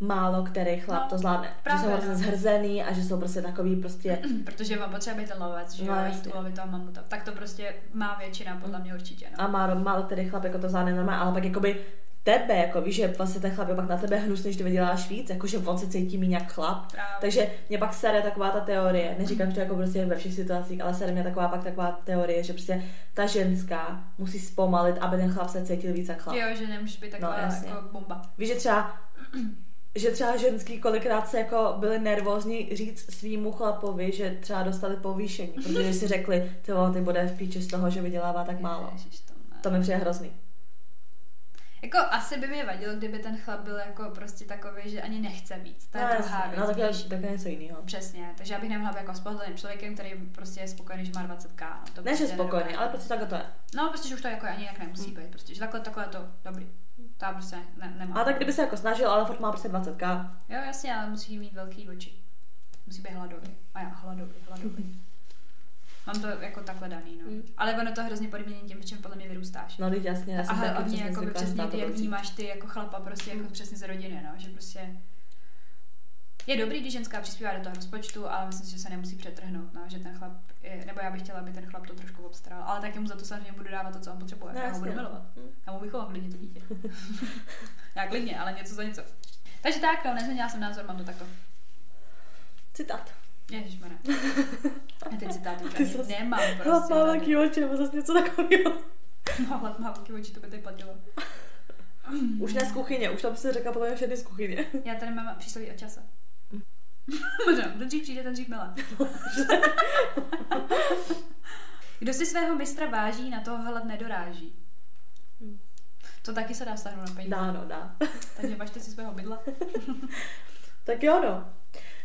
málo který chlap to zvládne. Právě, že jsou hrozně zhrzený a že jsou prostě takový prostě... Protože má potřeba být ten lovec, že má jít ulovit toho mamuta. Tak to prostě má většina, podle mě určitě. No. A málo který chlap jako to zvládne normálně, ale pak jakoby tebe, jako víš, že vlastně ten chlap je pak na tebe hnusný, že to vyděláš víc, jakože on se cítí míň jak chlap. Právě. Takže mě pak sere taková ta teorie, neříkám, že to jako prostě ve všech situacích, ale sere mě taková teorie, že prostě ta ženská musí zpomalit, aby ten chlap se cítil víc jak chlap. Jo, že nemůže být taková jako bomba. Víš, že třeba ženský kolikrát se jako byli nervózní říct svýmu chlapovi, že třeba dostali povýšení, protože si řekli, ty bude v píči z toho, že vydělává tak málo. To mi přijde hrozný. Jako asi by mě vadilo, kdyby ten chlap byl jako prostě takový, že ani nechce víc. To je druhá věc. No tak je něco jiného. Přesně, takže já bych nemohla jako s pohodlným člověkem, který prostě je spokojený, že má 20k. No, ne, že spokojený, ale prostě takhle to je. No prostě, že už to jako ani jak nemusí být, prostě, že takhle to dobrý. To prostě nemá. A tak kdyby se jako snažil, ale furt má prostě 20k. Jo, jasně, ale musí mít velký oči. Musí být hladový. A já hladový. Mám to jako takhle daný, no. Ale ono to hrozně podobně tím, v čem podle mě vyrůstáš. No, jasně. A hlavně jako přesně ty, jak vnímáš ty jako chlapa, prostě jako přesně z rodiny, no. Že prostě je dobrý, když ženská přispívá do toho rozpočtu, ale myslím si, že se nemusí přetrhnout, no. Že ten chlap je, nebo já bych chtěla, aby ten chlap to trošku obstaral, ale taky mu za to samozřejmě budu dávat to, co on potřebuje. Já ho budu milovat. Já mu vychovám klidně to dítě. Já klidně, ale něco za něco. Takže tak, no, nezměnila jsem názor, mám to takto. Citát. Ježišmarja. Já ty citáty už nemám prostě. Hlad má velký oči, nebo zase něco takového. No, hlad má velký oči, to by tady platilo. Už ne z kuchyně, už tam se řekla podle mě všechny z kuchyně. Já tady mám přísloví o čase. Možná, kdo dřív přijde, ten dřív milá. Kdo si svého mistra váží, na toho hlad nedoráží. To taky se dá vztahnout na peníze. Dá. Takže vážte si svého bydla. Tak jo, no.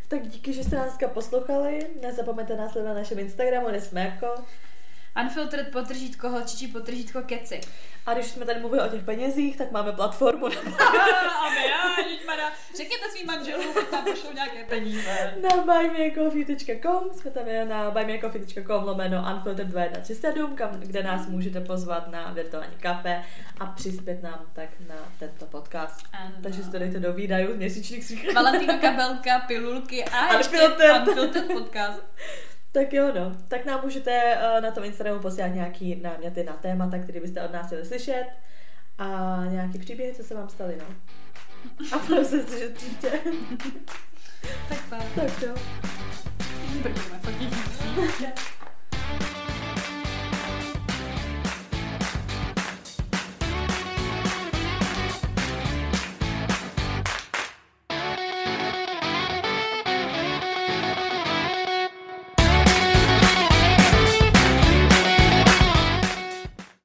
Tak díky, že jste nás dneska poslouchali. Nezapomeňte nás sledovat na našem Instagramu, kde jsme jako Unfiltered _ holčičí _ keci. A když jsme tady mluvili o těch penězích, tak máme platformu. Řekněte svým manželům, že tam pošlou nějaké peníze. Na buymeacoffee.com, jsme tam na buymeacoffee.com / Unfiltered 2137, kde nás můžete pozvat na virtuální kafe a přispět nám tak na tento podcast. Ano. Takže si to dejte do výdajů měsíčních svých. Valentino kabelka, pilulky a Unfiltered podcast. Tak jo, no. Tak nám můžete na tom Instagramu posílat nějaký náměty na témata, které byste od nás chtěli slyšet a nějaký příběhy, co se vám staly, no. A prosím, že příště. Tak jo. Brkujeme,